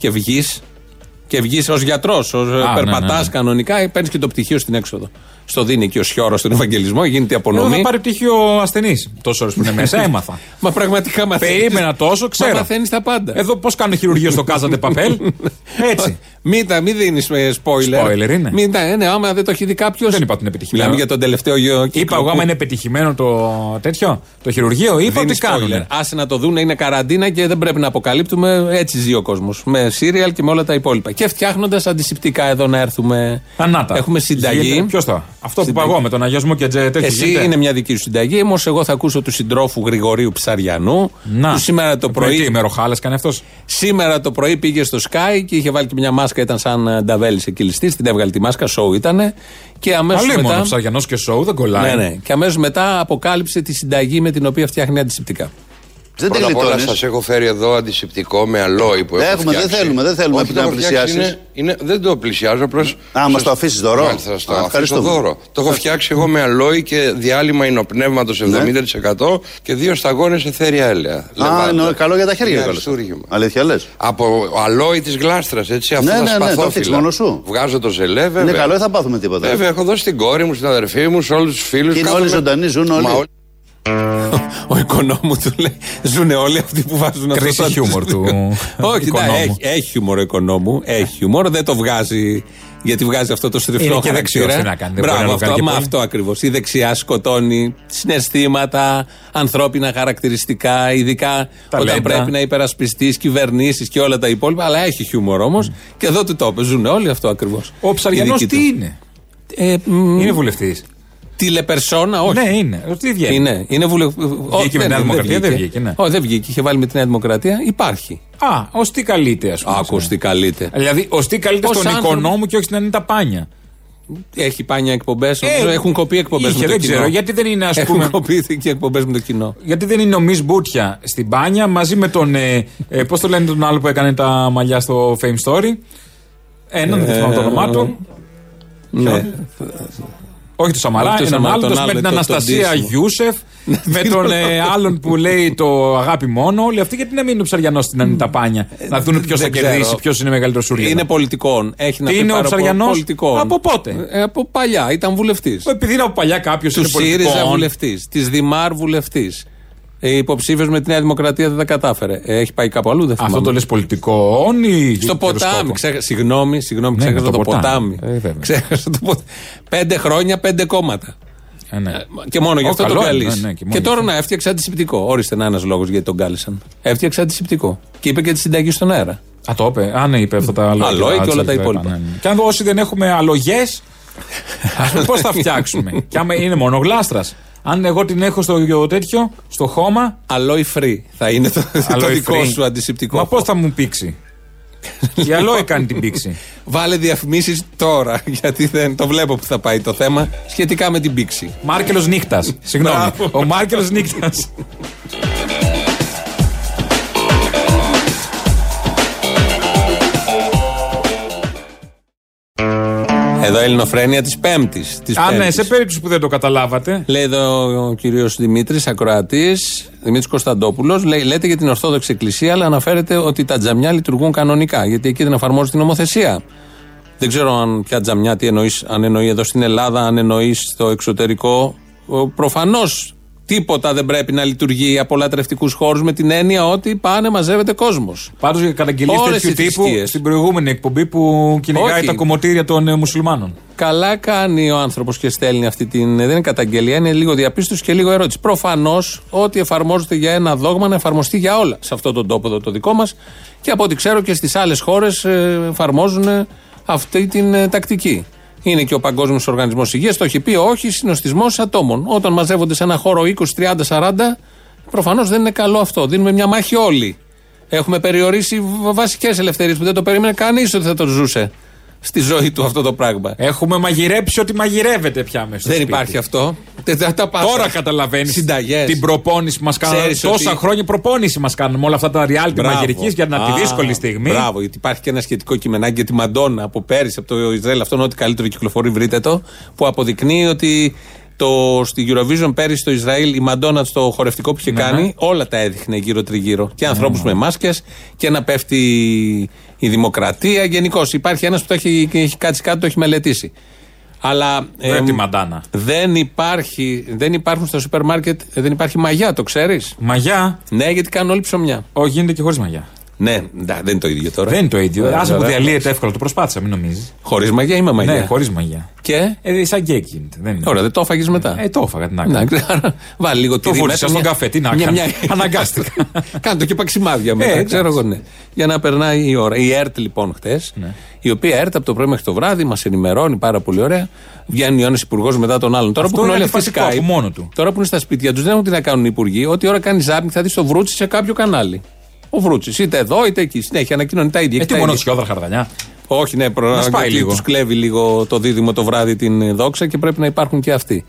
και βγεις ως γιατρός, περπατάς κανονικά, παίρνεις και το πτυχίο στην έξοδο. Στο δίνει και ο Σιώρος στον Ευαγγελισμό, γίνεται η απονομή. Δεν θα πάρει πτυχίο ασθενής. Τόσε ώρες που είναι μέσα, έμαθα. Μα πραγματικά μαθαίνεις. Περίμενα τόσο, ξέρω. Μαθαίνεις τα πάντα. Εδώ πώς κάνουν χειρουργείο στο Κάζα ντε Παπέλ. Έτσι. Μην δίνεις spoiler. Spoiler είναι. Ναι, άμα δεν το έχει δει κάποιος. Δεν είπα ότι είναι επιτυχημένο. Μιλάμε για τον τελευταίο γιο. Είπα εγώ, άμα είναι επιτυχημένο το χειρουργείο, είπα ότι κάνουν. Άσε να το δουν, είναι καραντίνα και δεν πρέπει να αποκαλύπτουμε. Έτσι ζει ο κόσμος. Με σύριαλ και με όλα τα υπόλοιπα. Και φτιάχνοντας αντισηπτικά εδώ να έρθουμε. Έχουμε συνταγή. Ποιο θα. Αυτό που παγώ με τον αγιασμό και τέτοια. Εσύ γίνεται. Είναι μια δική σου συνταγή. Όμως εγώ θα ακούσω του συντρόφου Γρηγορίου Ψαριανού. Που σήμερα το πρωί. Τι ημεροχάλας κάνει αυτός. Σήμερα το πρωί πήγε στο Sky και είχε βάλει και μια μάσκα. Ήταν σαν νταβέλη σε κυλιστή. Την έβγαλε τη μάσκα, σοου ήτανε. Και αμέσως μετά. Μόνο Ψαριανός και σοου δεν κολλάει. Ναι. Και αμέσως μετά αποκάλυψε τη συνταγή με την οποία φτιάχνει αντισηπτικά. Δεν την γλιτώνεις. Πρώτα απ' όλα σας έχω φέρει εδώ αντισηπτικό με αλόι που έχω φτιάξει. Δεν θέλουμε να το πλησιάσεις. Δεν το πλησιάζω, απλώς... Α, μας το αφήσεις δωρό. Μάλιστα, το αφήσω δώρο. Το έχω φτιάξει εγώ με αλόι και διάλειμμα υνοπνεύματος 70% και 2 σταγόνες εθέρια έλαια. Α, είναι καλό για τα χέρια. Αλήθεια λες. Από αλόι της γλάστρας, έτσι, αυτό τα σπαθόφυλλα. Βγάζω το ζελέ, βέβαια. Είναι καλό, δεν θα πάθουμε τίποτα. Βέβαια, έχω δώσει την κόρη μου, στην αδερφή μου, σε όλους τους φίλους. Είναι όλοι ζωντανοί, ζουν όλοι. Ο οικονόμου του λέει: ζουνε όλοι αυτοί που βάζουν αυτό. Κρίση χιούμορ του. Όχι, έχει χιούμορ ο οικονόμου. Έχει χιούμορ, δεν το βγάζει. Γιατί βγάζει αυτό το στριφτό χαρακτήρα. Μπράβο, αυτό. Μα αυτό ακριβώς. Η δεξιά σκοτώνει συναισθήματα, ανθρώπινα χαρακτηριστικά, ειδικά όταν πρέπει να υπερασπιστεί κυβερνήσεις και όλα τα υπόλοιπα. Αλλά έχει χιούμορ όμως. Και εδώ του το είπε: ζουνε όλοι αυτό ακριβώς. Ο Ψαριανός τι είναι? Είναι βουλευτής. Τηλεπερσόνα, όχι. Ναι, είναι. Τι βγαίνει. Είναι βγήκε με την Νέα Δημοκρατία, δεν βγήκε. Ναι. Όχι, δεν βγήκε. Είχε βάλει με την Νέα Δημοκρατία. Υπάρχει. Α, ω τι καλείται, α πούμε. Άκου, τι καλείται. Δηλαδή, ω τι καλείται στον οικονόμο και όχι στην Ανίτα Πάνια. Έχει πάνια εκπομπές. Έχουν κοπεί εκπομπές με το κοινό. Γιατί δεν είναι, ας πούμε. Έχουν κοπεί και εκπομπές με το κοινό. Γιατί δεν είναι ο Μις Μπούτια στην Πάνια μαζί με τον. Πώς το λένε τον άλλο που έκανε τα μαλλιά στο Fame Story. Έναν, δεν θυμάμαι το όνομά του. Ναι. Όχι το Σαμαρά, έναν άλλο, με την Αναστασία Γιούσεφ, με τον άλλον που λέει το αγάπη μόνο. Όλοι αυτοί γιατί να μείνουν ο Ψαριανός στην Ανίτα Πάνια, να δουν ποιος θα κερδίσει, ποιος είναι μεγαλύτερο σουρλίδα. Είναι πολιτικό. Τι είναι ο Ψαριανός? Από πότε? Από παλιά, ήταν βουλευτής. Επειδή είναι από παλιά κάποιος είναι πολιτικός. Του ΣΥΡΙΖΑ βουλευτής, της Δημάρ βουλευτής. Υποψήφιος με τη Νέα Δημοκρατία δεν τα κατάφερε. Έχει πάει κάπου αλλού, δεν θυμάμαι. Αυτό το λες πολιτικό ή... Στο ποτάμι. Συγγνώμη, ξέχασα το ποτάμι. 5 χρόνια, 5 κόμματα. Ναι. Και μόνο γι' αυτό το καλείς. Ναι, και τώρα να έφτιαξε αντισηπτικό. Όριστε να ένας λόγος γιατί τον κάλεσαν. Έφτιαξε αντισηπτικό. Και είπε και τη συνταγή στον αέρα. Α, το είπε. Α, ναι, είπε αυτά τα λόγια. Αλόι και όλα τα υπόλοιπα. Και αν όσοι δεν έχουμε αλογές, πώς θα φτιάξουμε? Και άμα είναι μόνο γλάστρας. Αν εγώ την έχω στο τέτοιο, στο χώμα. Αλόι free θα είναι το δικό σου αντισηπτικό. Μα πώς θα μου πήξει? Η αλόι κάνει την πήξη. Βάλε διαφημίσεις τώρα, γιατί δεν το βλέπω που θα πάει το θέμα σχετικά με την πήξη. Μάρκελος νύχτας. Συγγνώμη. Ο Μάρκελος νύχτας. Εδώ Ελληνοφρένεια της Πέμπτης. Ναι, σε περίπτωση που δεν το καταλάβατε. Λέει εδώ ο κύριος Δημήτρης, ακροατής, Δημήτρης Κωνσταντόπουλος, λέει, λέτε για την Ορθόδοξη Εκκλησία, αλλά αναφέρεται ότι τα τζαμιά λειτουργούν κανονικά, γιατί εκεί δεν εφαρμόζεται την νομοθεσία. Δεν ξέρω αν πια τζαμιά, τι εννοείς, αν εννοεί εδώ στην Ελλάδα, αν εννοεί στο εξωτερικό. Προφανώς τίποτα δεν πρέπει να λειτουργεί από λατρευτικούς χώρους με την έννοια ότι πάνε, μαζεύεται κόσμος. Πάντως για καταγγελίες τέτοιου τύπου στην προηγούμενη εκπομπή που κυνηγάει τα κομμωτήρια των μουσουλμάνων. Καλά κάνει ο άνθρωπος και στέλνει αυτή την. Δεν είναι καταγγελία, είναι λίγο διαπίστωση και λίγο ερώτηση. Προφανώς ότι εφαρμόζεται για ένα δόγμα να εφαρμοστεί για όλα. Σε αυτόν τον τόπο εδώ το δικό μας και από ό,τι ξέρω και στις άλλες χώρες εφαρμόζουν αυτή την τακτική. Είναι και ο Παγκόσμιος Οργανισμός Υγείας, το έχει πει, όχι συνοστισμός ατόμων. Όταν μαζεύονται σε ένα χώρο 20, 30, 40, προφανώς δεν είναι καλό αυτό. Δίνουμε μια μάχη όλοι. Έχουμε περιορίσει βασικές ελευθερίες που δεν το περίμενε κανείς ότι θα το ζούσε στη ζωή του αυτό το πράγμα. Έχουμε μαγειρέψει ότι μαγειρεύεται πια μέσα στο σπίτι. Δεν υπάρχει αυτό. Τώρα καταλαβαίνεις την προπόνηση που μας κάνουν. Τόσα χρόνια προπόνηση μας κάνουν όλα αυτά τα reality μαγειρικής για να τη δύσκολη στιγμή. Μπράβο, γιατί υπάρχει και ένα σχετικό κειμενάκι για τη Μαντόνα από πέρυσι από το Ισραήλ. Αυτό είναι ό,τι καλύτερο κυκλοφορεί. Βρείτε το. Που αποδεικνύει ότι στη Eurovision πέρυσι το Ισραήλ η Μαντόνα στο χορευτικό που είχε κάνει όλα τα έδειχνε γύρω-τριγύρω. Και ανθρώπους με μάσκες και να πέφτει. Η δημοκρατία γενικώς. Υπάρχει ένας που το έχει κάτσει κάτω, το έχει μελετήσει. Αλλά δεν υπάρχουν στο σούπερ μάρκετ, δεν υπάρχει μαγιά, το ξέρεις. Μαγιά? Ναι, γιατί κάνουν όλοι ψωμιά. Όχι, γίνεται και χωρίς μαγιά. Ναι, δεν είναι το ίδιο τώρα. Δεν είναι το ίδιο. Άσε που διαλύεται εύκολα, το προσπάθησα, μην νομίζεις. Χωρίς μαγιά ή με μαγιά? Ναι, χωρίς μαγιά. Και. Σαν γκέκ γίνεται. Ωραία, δεν το έφαγες μετά. Το έφαγα, την άκρη. Βάλει λίγο τυρί. Το βούρισα στον καφέ, την άκρη. Αναγκάστηκα. Κάντο και παξιμάδια μετά. Ξέρω εγώ, ναι. Για να περνάει η ώρα. Η ΕΡΤ λοιπόν χτες, η οποία ΕΡΤ από το πρωί μέχρι το βράδυ μας ενημερώνει πάρα πολύ ωραία. Βγαίνει ο ένας υπουργός μετά τον άλλον. Τώρα που είναι μόνο του. Τώρα που είναι στα σπίτια του, δεν έχουν τι να κάνουν οι υπουργοί. Ό,τι ώρα κάνει ζάπινγκ θα δει το βρούτσι σε κάποιο κανάλι. Ο Βρούτσης, είτε εδώ είτε εκεί. Συνέχεια ανακοινώνει τα ίδια. Τι μόνο του Σιόδρα Χαρδανιά. Όχι, ναι, του κλέβει λίγο το δίδυμο το βράδυ την δόξα και πρέπει να υπάρχουν και αυτοί.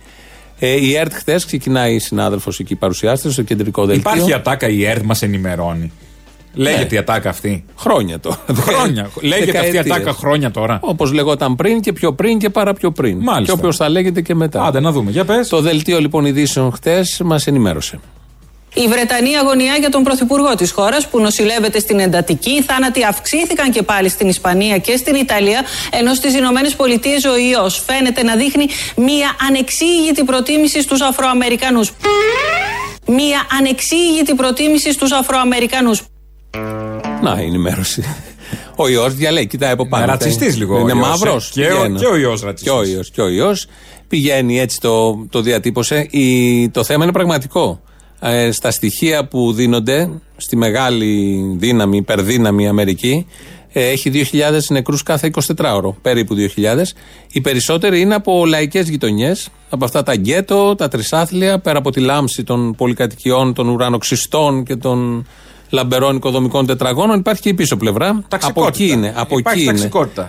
Η ΕΡΤ χθες ξεκινάει η συνάδελφος εκεί παρουσιάστρια στο κεντρικό δελτίο. Υπάρχει ατάκα, η ΕΡΤ μας ενημερώνει. Λέγεται η ατάκα αυτή. Χρόνια τώρα. Χρόνια. Λέγεται δεκαετίες. Αυτή η ατάκα χρόνια τώρα. Όπως λεγόταν πριν και πιο πριν και πάρα πιο πριν. Μάλιστα. Και όποιος θα λέγεται και μετά. Άντε να δούμε. Για πες. Το δελτίο λοιπόν ειδήσεων χθες μας ενημέρωσε. Η Βρετανή αγωνιά για τον πρωθυπουργό της χώρας που νοσηλεύεται στην εντατική. Οι θάνατοι αυξήθηκαν και πάλι στην Ισπανία και στην Ιταλία, ενώ στις Ηνωμένες Πολιτείες ο ιός φαίνεται να δείχνει μία ανεξήγητη προτίμηση στους Αφροαμερικανούς. Μία ανεξήγητη προτίμηση στους Αφροαμερικανούς. Να, η ενημέρωση. Ο ιός διαλέγει, κοιτάει από πάνω. Είναι ρατσιστής λίγο. Είναι μαύρος. Και ο ιός ρατσιστής. Και ο ιός πηγαίνει έτσι, το διατύπωσε. Το θέμα είναι πραγματικό. Στα στοιχεία που δίνονται στη μεγάλη δύναμη, υπερδύναμη Αμερική, έχει 2.000 νεκρούς κάθε 24ωρο, περίπου 2.000. Οι περισσότεροι είναι από λαϊκές γειτονιές, από αυτά τα γκέτο, τα τρισάθλια, πέρα από τη λάμψη των πολυκατοικιών, των ουρανοξυστών και των λαμπερών οικοδομικών τετραγώνων. Υπάρχει και η πίσω πλευρά. Από εκεί είναι.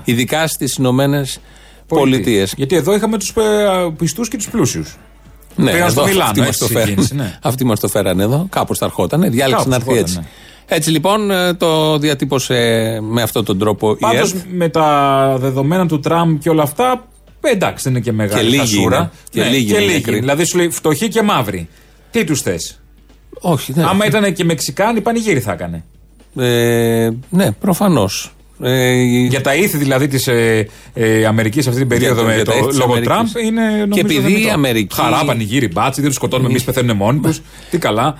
Ειδικά στις Ηνωμένες Πολιτείες. Γιατί εδώ είχαμε τους πιστούς και τους πλούσιους. Ναι, εδώ, Μιλάνο, αυτοί μας το φέρανε εδώ, κάπως θα ερχότανε, διάλεξε να έρθει έτσι. Έτσι λοιπόν το διατύπωσε με αυτόν τον τρόπο. Πάντως με τα δεδομένα του Τραμπ και όλα αυτά, εντάξει, δεν είναι και μεγάλη χασούρα. Και λίγη. Δηλαδή σου λέει φτωχοί και μαύροι. Τι τους θες? Όχι, ναι. Άμα ήταν και Μεξικάνοι, πανηγύρι θα έκανε. Ναι, προφανώς. Για τα ήθη δηλαδή της Αμερικής σε αυτή την περίοδο με το λόγο Τραμπ είναι νομίζω. Και επειδή η Αμερική. Χαρά, πανηγύρι, μπάτσι, δεν τους σκοτώνουμε εμείς, πεθαίνουν μόνοι τους. Τι καλά.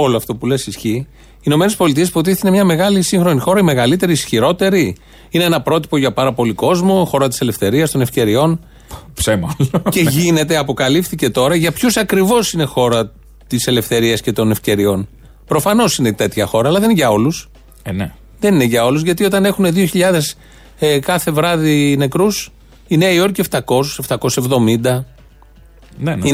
Όλο αυτό που λες ισχύει. Οι Ηνωμένες Πολιτείες υποτίθεται είναι μια μεγάλη σύγχρονη χώρα, η μεγαλύτερη, ισχυρότερη. Είναι ένα πρότυπο για πάρα πολύ κόσμο, χώρα της ελευθερίας, των ευκαιριών. Ψέμα. Και γίνεται, αποκαλύφθηκε τώρα για ποιους ακριβώς είναι χώρα της ελευθερίας και των ευκαιριών. Προφανώς είναι τέτοια χώρα, αλλά δεν είναι για όλους. Ναι. Δεν είναι για όλους, γιατί όταν έχουν 2.000 κάθε βράδυ νεκρούς, η Νέα Υόρκη 700, 770. Ναι, ναι.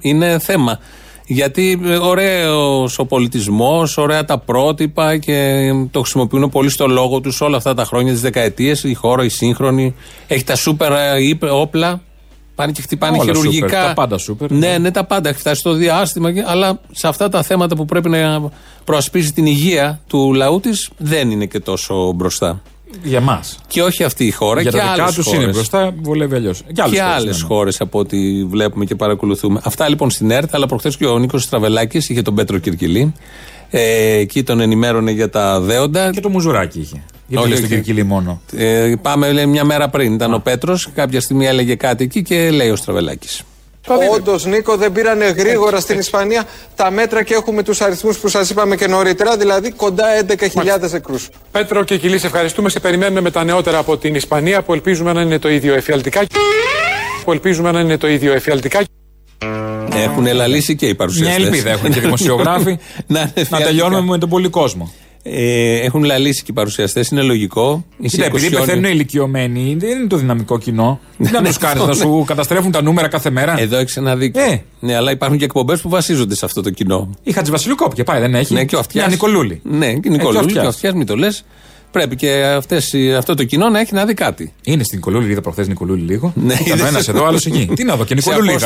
Είναι θέμα. Γιατί ωραίος ο πολιτισμός, ωραία τα πρότυπα και το χρησιμοποιούν πολύ στο λόγο τους όλα αυτά τα χρόνια, τις δεκαετίες. Η χώρα, η σύγχρονη, έχει τα σούπερ όπλα. Πάνε και χτυπάνε όλα χειρουργικά. Super, τα πάντα super. Ναι, τα πάντα. Έχει φτάσει στο διάστημα. Αλλά σε αυτά τα θέματα που πρέπει να προασπίζει την υγεία του λαού της, δεν είναι και τόσο μπροστά. Για μας. Και όχι αυτή η χώρα. Για και τα δικά τους είναι μπροστά, βολεύει αλλιώς. Και άλλες χώρες από ό,τι βλέπουμε και παρακολουθούμε. Αυτά λοιπόν στην ΕΡΤ. Αλλά προχθές και ο Νίκος Στραβελάκης είχε τον Πέτρο Κυρκιλή. Εκεί τον ενημέρωνε για τα δέοντα. Και το Μουζουράκι είχε. Γιατί λέει στον Κυρκίλη μόνο. Πάμε, λέει, μια μέρα πριν. Ήταν ο Πέτρος, κάποια στιγμή έλεγε κάτι εκεί και λέει ο Στραβελάκης. Όντως, Νίκο, δεν πήρανε γρήγορα στην Ισπανία τα μέτρα και έχουμε τους αριθμούς που σας είπαμε και νωρίτερα, δηλαδή κοντά 11.000 νεκρούς. Πέτρο και Κυλή, σε ευχαριστούμε. Σε περιμένουμε με τα νεότερα από την Ισπανία που ελπίζουμε να είναι το ίδιο εφιαλτικά. Έχουν ελαλήσει και οι παρουσιαστές. Μια ελπίδα έχουν και δημοσιογράφοι. Να τελειώνουμε με τον πολυκόσμο. Έχουν λαλήσει και οι παρουσιαστές, είναι λογικό. Επειδή πεθαίνουν ηλικιωμένοι, δεν είναι το δυναμικό κοινό. Να τους κάνεις να σου καταστρέφουν τα νούμερα κάθε μέρα. Εδώ έχεις ένα δίκιο. Ναι, αλλά υπάρχουν και εκπομπές που βασίζονται σε αυτό το κοινό. Η Χατζηβασιλικόπια πάει, δεν έχει. Ναι, και ο Αυτιάς. Νικολούλη. Ναι, και Νικολούλη. Ο Αυτιάς, μην το λες. Πρέπει και αυτό το κοινό να έχει να δει κάτι. Είναι στην Νικολούλη, είδα προχθές Νικολούλη λίγο. Ήταν ο ένας εδώ, άλλος εκεί. Τι να δω, και Νικολούλη.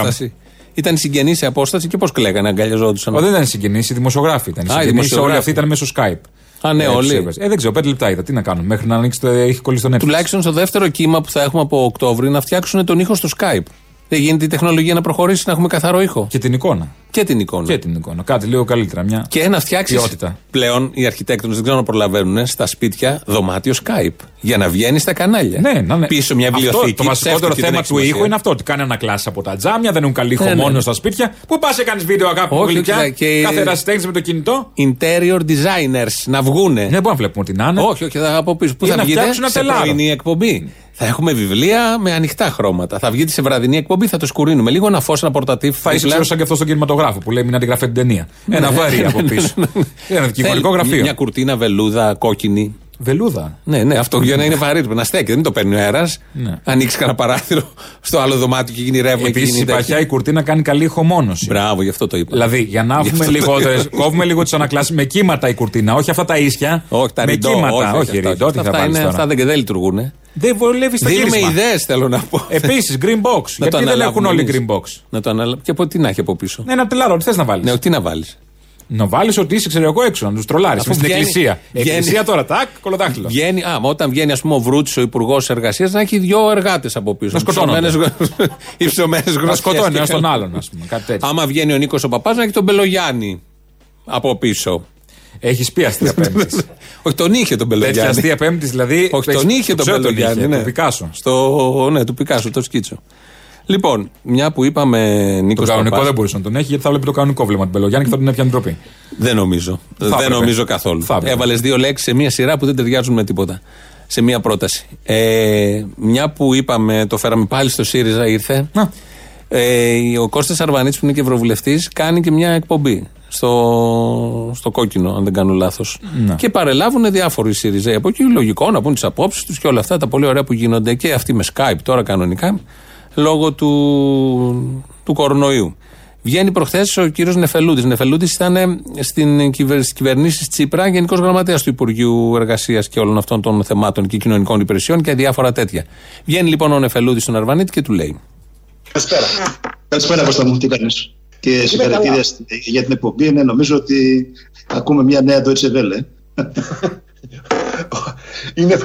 Ήταν συγγενείς σε απόσταση και πώς κλαίγανε, αγκαλιαζόντουσαν. Δεν ήταν συγγενείς, οι δημοσιογράφοι ήταν. Οι δημοσιογράφοι όλοι αυτοί ήταν μέσω Skype. Α, ναι, όλοι. Δεν ξέρω, 5 λεπτά είδα. Τι να κάνουν, μέχρι να ανοίξει το. Έχει κολλήσει τον Netflix. Τουλάχιστον στο δεύτερο κύμα που θα έχουμε από Οκτώβριο να φτιάξουν τον ήχο στο Skype. Δεν γίνεται η τεχνολογία να προχωρήσει, να έχουμε καθαρό ήχο. Και την εικόνα. Κάτι λίγο καλύτερα. Μια και να φτιάξει. Πλέον οι αρχιτέκτονες δεν ξέρω να προλαβαίνουν στα σπίτια δωμάτιο Skype. Για να βγαίνει στα κανάλια. Ναι. Πίσω μια βιβλιοθήκη. Το βασικότερο θέμα του ήχου είναι αυτό. Ότι κάνει ανακλάσει από τα τζάμια, δεν έχουν καλή ήχο μόνο στα σπίτια. Πού πα, έκανε βίντεο αγάπη γλυκιά. Κάθε ερασιτέχνη με το κινητό. Interior designers να βγούνε. Δεν μπορούμε να βλέπουμε ότι να είναι. Όχι, θα από πίσω. Πού θα βγει η εκπομπή. Θα έχουμε βιβλία με ανοιχτά χρώματα. Θα βγείτε σε βραδινή εκπομπή, θα το σκουρίνουμε λίγο, ένα φως, ένα πορτατίφ. Θα είσαι σαν και αυτό στον κινηματογράφο που λέει μην αντιγράφετε την ταινία. Ένα βαρύ από πίσω. Ένα δικηγορικό γραφείο. Μια κουρτίνα βελούδα, κόκκινη. Βελούδα. Ναι, αυτό για να είναι βαρύ. Να στέκεται, δεν το παίρνει ο αέρας. Ανοίξει κανένα παράθυρο στο άλλο δωμάτιο και γίνει ρεύμα. Επίσης η παχιά η κουρτίνα κάνει καλή ηχομόνωση. Μπράβο, γι' αυτό το είπα. Δηλαδή για να έχουμε λιγότερε. Κόβουμε λίγο τι ανακλάσει με κύματα η κουρτίνα, όχι αυτά τα ίσια. Όχι τα ριντόματα. Αυτά δεν λειτουργούν. Δεν βολεύει στα χέρια. Δίνουμε ιδέες, θέλω να πω. Επίσης, green box. Γιατί δεν έχουν όλοι green box. Να το αναλάβει. Και από τι να έχει από πίσω. Ναι, ένα πελάρο, τι θες να βάλεις. Ναι, τι να βάλεις. Να βάλεις ότι είσαι εξαιρετικό έξω, να του τρολάρεις. Στην εκκλησία. Εκκλησία τώρα, τάκ, κολοτάχτυλο. Βγαίνει, όταν βγαίνει, ας πούμε, ο Βρούτης, ο υπουργός εργασίας, να έχει δύο εργάτες από πίσω. Να σκοτώνει. Υψωμένες γροθιές. Να σκοτώνει ένα τον άλλον, ας πούμε. Κάτι τέτοιο. Άμα βγαίνει ο Νίκος ο Παπάς, να έχει τον Μπελογιάννη από πίσω. Έχει πει αστεία Πέμπτη. Όχι, τον είχε τον Μπελογιάννη. Έχει αστεία Πέμπτη, δηλαδή. Όχι, τον είχε τον Μπελογιάννη. Ναι, του Πικάσο. Ναι, του Πικάσο, το σκίτσο. Λοιπόν, μια που είπαμε Νίκο. Το κανονικό δεν μπορούσε να τον έχει, γιατί θα βλέπει το κανονικό βλέμμα του Μπελογιάννη και θα τον έπιανε ντροπή. Δεν νομίζω. Δεν νομίζω καθόλου. Έβαλε δύο λέξεις σε μια σειρά που δεν ταιριάζουν με τίποτα. Σε μια πρόταση. Μια που είπαμε, το φέραμε πάλι στο ΣΥΡΙΖΑ, ήρθε. Ο Κώστας Αρβανίτης, που είναι και ευρωβουλευτής, κάνει και μια εκπομπή. Στο κόκκινο, αν δεν κάνω λάθος. Ναι. Και παρελάβουν διάφοροι ΣΥΡΙΖΑ από εκεί. Λογικό να πούν τις απόψεις τους και όλα αυτά τα πολύ ωραία που γίνονται και αυτοί με Skype τώρα κανονικά λόγω του κορονοϊού. Βγαίνει προχθές ο κύριος Νεφελούδης. Νεφελούδης ήταν στην κυβερνήσεις Τσίπρα γενικός γραμματέας του Υπουργείου Εργασίας και όλων αυτών των θεμάτων και κοινωνικών υπηρεσιών και διάφορα τέτοια. Βγαίνει λοιπόν ο Νεφελούδης στον Αρβανίτη και του λέει: Καλησπέρα. Καλησπέρα, Κώστα μου, τι κάνεις? Και συγχαρητήρια για την εκπομπή. Ναι, νομίζω ότι ακούμε μια νέα Deutsche Welle. Είναι...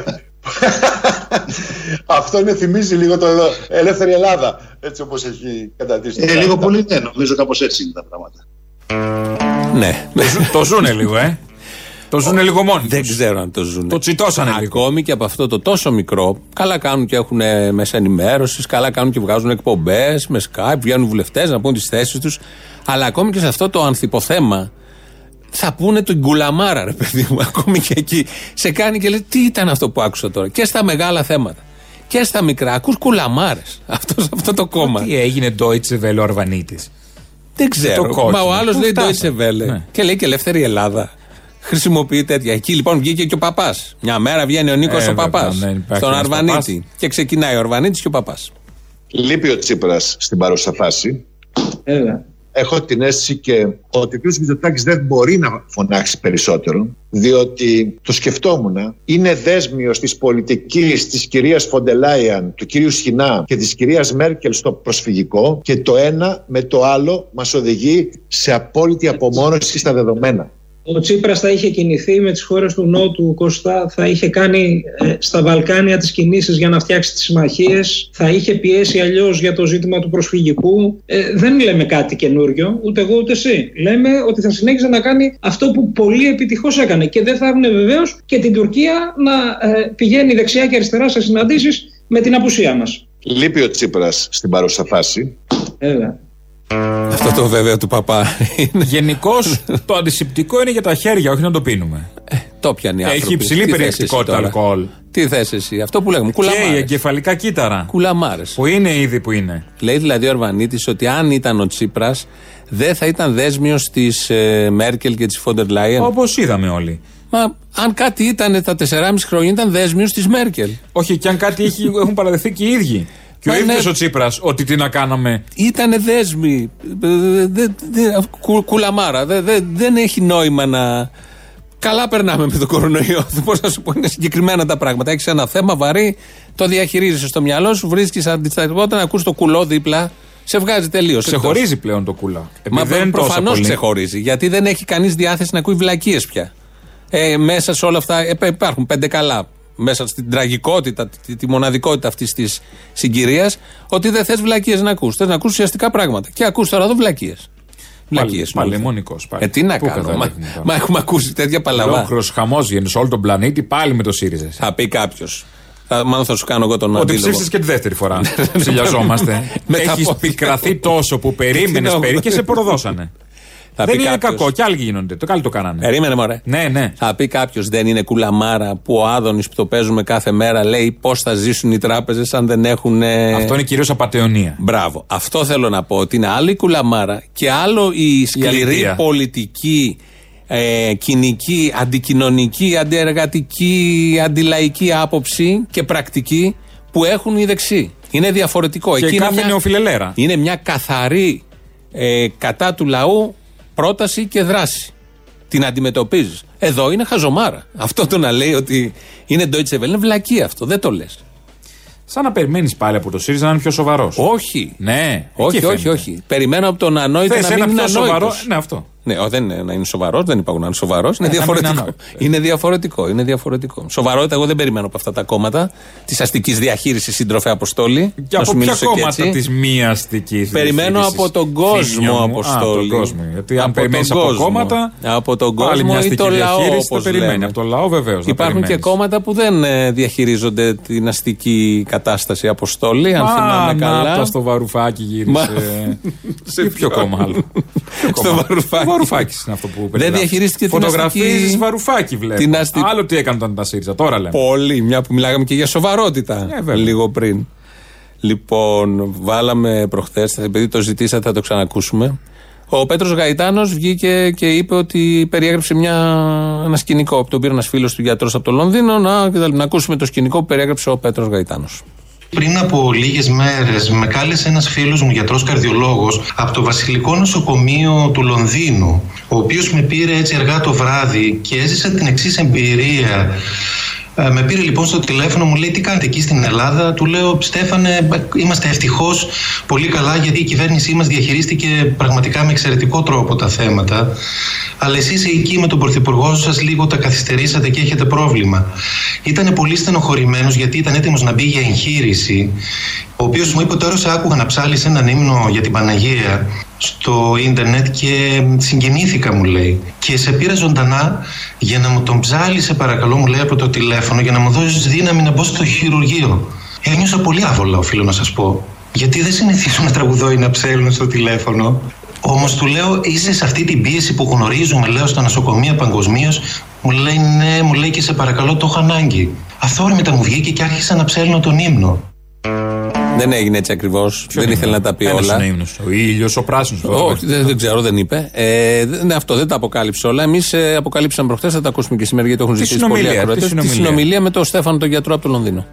Αυτό είναι, θυμίζει λίγο το Ελεύθερη Ελλάδα, έτσι όπως έχει κατατίσει. Λίγο πολύ, ναι, νομίζω κάπως έτσι είναι τα πράγματα. Ναι, το ζούνε λίγο, Το ζουνε λίγο μόνοι. Δεν ξέρω αν το ζουνε. Το τσιτώσανε λίγο. Ακόμη και από αυτό το τόσο μικρό, καλά κάνουν και έχουν μέσα ενημέρωσης, καλά κάνουν και βγάζουν εκπομπές με Skype, βγαίνουν βουλευτές να πούν τις θέσεις τους. Αλλά ακόμη και σε αυτό το ανθυποθέμα θα πούνε τον κουλαμάρα, ρε παιδί μου. Ακόμη και εκεί. Σε κάνει και λέει: Τι ήταν αυτό που άκουσα τώρα? Και στα μεγάλα θέματα. Και στα μικρά. Ακούς κουλαμάρες. Αυτό το κόμμα. Τι έγινε Deutsche Welle ο Αρβανίτης? Δεν ξέρω. Μα ο άλλος λέει Deutsche Welle. Ναι. Και λέει και Ελεύθερη Ελλάδα. Χρησιμοποιεί τέτοια. Εκεί λοιπόν βγήκε και ο Παπάς. Μια μέρα βγαίνει ο Νίκος ο Παπάς στον Αρβανίτη. Παπάς. Και ξεκινάει ο Αρβανίτης και ο Παπάς. Λείπει ο Τσίπρας στην παρούσα φάση. Έχω την αίσθηση και ότι ο κ. Μητσοτάκης δεν μπορεί να φωνάξει περισσότερο, διότι το σκεφτόμουν, είναι δέσμιος της πολιτικής της κυρίας Φοντελάιαν, του κ. Σχοινά και της κυρίας Μέρκελ στο προσφυγικό, και το ένα με το άλλο μας οδηγεί σε απόλυτη απομόνωση στα δεδομένα. Ο Τσίπρας θα είχε κινηθεί με τις χώρες του Νότου, Κωστά, θα είχε κάνει στα Βαλκάνια τις κινήσεις για να φτιάξει τις συμμαχίες, θα είχε πιέσει αλλιώς για το ζήτημα του προσφυγικού. Δεν λέμε κάτι καινούριο, ούτε εγώ ούτε εσύ. Λέμε ότι θα συνέχιζε να κάνει αυτό που πολύ επιτυχώς έκανε, και δεν θα έχουν βεβαίως και την Τουρκία να πηγαίνει δεξιά και αριστερά σε συναντήσεις με την απουσία μας. Λείπει ο Τσίπρας στην παρούσα φάση. Αυτό το βέβαια του Παπά. Γενικώς το αντισηπτικό είναι για τα χέρια, όχι να το πίνουμε. Το πιάνει άνθρωπο. Έχει υψηλή περιεκτικότητα αλκοόλ. Τι θες εσύ, αυτό που λέγουμε. Κουλαμάρες. Και εγκεφαλικά κύτταρα. Κουλαμάρες. Που είναι ήδη που είναι. Λέει δηλαδή ο Αρβανίτης ότι αν ήταν ο Τσίπρας, δεν θα ήταν δέσμιος της Μέρκελ και της Φόντερ Λάιεν. Όπως είδαμε όλοι. Μα αν κάτι ήταν τα 4,5 χρόνια, ήταν δέσμιος της Μέρκελ. Όχι, και αν κάτι έχουν παραδεχθεί και οι ίδιοι. Και ο ίδιος ο Τσίπρας, ότι τι να κάναμε. Ήτανε δέσμοι. Κουλαμάρα. Δεν έχει νόημα να. Καλά περνάμε με τον κορονοϊό. Πώς να σου πω, είναι συγκεκριμένα τα πράγματα. Έχεις ένα θέμα βαρύ, το διαχειρίζεσαι στο μυαλό σου, βρίσκεις αντιστατικότητα, να ακούς το κουλό δίπλα. Σε βγάζει τελείως. Ξεχωρίζει πλέον το κουλό. Μα προφανώς ξεχωρίζει. Γιατί δεν έχει κανείς διάθεση να ακούει βλακίες πια. Μέσα σε όλα αυτά υπάρχουν πέντε καλά. Μέσα στην τραγικότητα, τη μοναδικότητα αυτής της συγκυρίας, ότι δεν θες βλακίες να ακούς. Θες να ακούς ουσιαστικά πράγματα. Και ακούς τώρα εδώ βλακίες. Βλακίες. Παλαιμονικός πάλι. Τι να κάνω. Μα έχουμε ακούσει τέτοια παλαβά. Ολόκληρος χαμός γίνεται σε όλο τον πλανήτη, πάλι με το ΣΥΡΙΖΑ. Θα πει κάποιος. Μάλλον θα σου κάνω εγώ τον αντίλογο. Ότι ψήφισες και τη δεύτερη φορά. Ψηλιαζόμαστε. Έχεις πικραθεί τόσο που περίμενες περί και σε προδώσανε. Δεν είναι κακό, κι άλλοι γίνονται. Το καλό το κάνανε. Περίμενε, μωρέ. Ναι. Θα πει κάποιος, δεν είναι κουλαμάρα που ο Άδωνης που το παίζουμε κάθε μέρα λέει πώς θα ζήσουν οι τράπεζες αν δεν έχουν. Αυτό είναι κυρίως απατεωνία. Μπράβο. Αυτό θέλω να πω, ότι είναι άλλο η κουλαμάρα και άλλο η σκληρή πολιτική, κοινική, αντικοινωνική, αντιεργατική, αντιλαϊκή άποψη και πρακτική που έχουν οι δεξιοί. Είναι διαφορετικό. Και κάθε νεοφιλελέρα. Είναι μια καθαρή κατά του λαού. Πρόταση και δράση. Την αντιμετωπίζεις. Εδώ είναι χαζομάρα. Αυτό το να λέει ότι είναι Deutsche Welle είναι βλακία αυτό. Δεν το λες. Σαν να περιμένεις πάλι από το ΣΥΡΙΖΑ να είναι πιο σοβαρός. Όχι. Ναι, όχι. Περιμένω από τον ανόητο να μην είναι ανόητος. Ναι, αυτό. Ναι, δεν είναι να είναι σοβαρός, δεν υπάρχουν να είναι σοβαρός. Είναι διαφορετικό. Είναι διαφορετικό. Σοβαρότητα, εγώ δεν περιμένω από αυτά τα κόμματα της αστικής διαχείρισης, σύντροφε Αποστόλη. Και από ποια κόμματα της μη αστικής. Περιμένω από τον κόσμο, Αποστόλη. Γιατί αν περιμένεις από κόμματα. Από τον κόσμο ή το λαό. Το περιμένει. Από το λαό, βεβαίως. Υπάρχουν και κόμματα που δεν διαχειρίζονται την αστική κατάσταση, Αποστόλη, αν θυμάμαι καλά. Αυτά στο Βαρουφάκι γύρισε. Σε ποιο κόμμα άλλο. Στο Βαρουφάκι. Βαρουφάκης είναι αυτό που περιγράφει. Δεν διαχειρίστηκε την αστική. Φωτογραφίζεις Βαρουφάκη, βλέπω. Άλλο τι έκανε όταν ήταν ΣΥΡΙΖΑ, τώρα λέμε. Πολύ, μια που μιλάγαμε και για σοβαρότητα λίγο πριν. Λοιπόν, βάλαμε προχθές, επειδή το ζητήσατε, θα το ξανακούσουμε. Ο Πέτρος Γαϊτάνος βγήκε και είπε ότι περιέγραψε ένα σκηνικό που τον πήρε ένας φίλος του γιατρός από το Λονδίνο. Να ακούσουμε το σκηνικό που περιέγραψε ο Πέτρος Γαϊτάνος. Πριν από λίγες μέρες με κάλεσε ένας φίλος μου γιατρός καρδιολόγος από το Βασιλικό Νοσοκομείο του Λονδίνου, ο οποίος με πήρε έτσι αργά το βράδυ και έζησα την εξής εμπειρία. Με πήρε λοιπόν στο τηλέφωνο, μου λέει τι κάνετε εκεί στην Ελλάδα. Του λέω Στέφανε, είμαστε ευτυχώς πολύ καλά γιατί η κυβέρνησή μας διαχειρίστηκε πραγματικά με εξαιρετικό τρόπο τα θέματα. Αλλά εσείς εκεί με τον πρωθυπουργό σας λίγο τα καθυστερήσατε και έχετε πρόβλημα. Ήταν πολύ στενοχωρημένος γιατί ήταν έτοιμος να μπει για εγχείρηση. Ο οποίος μου είπε ότι όρισα άκουγα να ψάλει έναν ύμνο για την Παναγία στο ίντερνετ και συγκινήθηκα, μου λέει. Και σε πήρα ζωντανά για να μου τον ψάλει, σε παρακαλώ, μου λέει από το τηλέφωνο, για να μου δώσεις δύναμη να μπω στο χειρουργείο. Ένιωσα πολύ άβολα, οφείλω να σας πω. Γιατί δεν συνηθίζω να τραγουδώ ή να ψέλνω στο τηλέφωνο. Όμως του λέω, είσαι σε αυτή την πίεση που γνωρίζουμε, λέω, στα νοσοκομεία παγκοσμίως. Μου λέει, ναι, μου λέει και σε παρακαλώ, το έχω ανάγκη. Αυθόρμητα μου βγήκε και άρχισα να ψέλνω τον ύμνο. Δεν έγινε έτσι ακριβώς. Δεν ήθελε να τα πει όλα. Ένας ύμνος, ο ήλιος, ο πράσινος. Όχι, δεν ξέρω, δεν είπε. Αυτό δεν τα αποκάλυψε όλα. Εμείς αποκαλύψαμε προχθές, θα τα ακούσουμε και σήμερα γιατί το έχουν ζητήσει πολλοί ακροατές. Τη συνομιλία με τον Στέφανο, τον γιατρό από το Λονδίνο.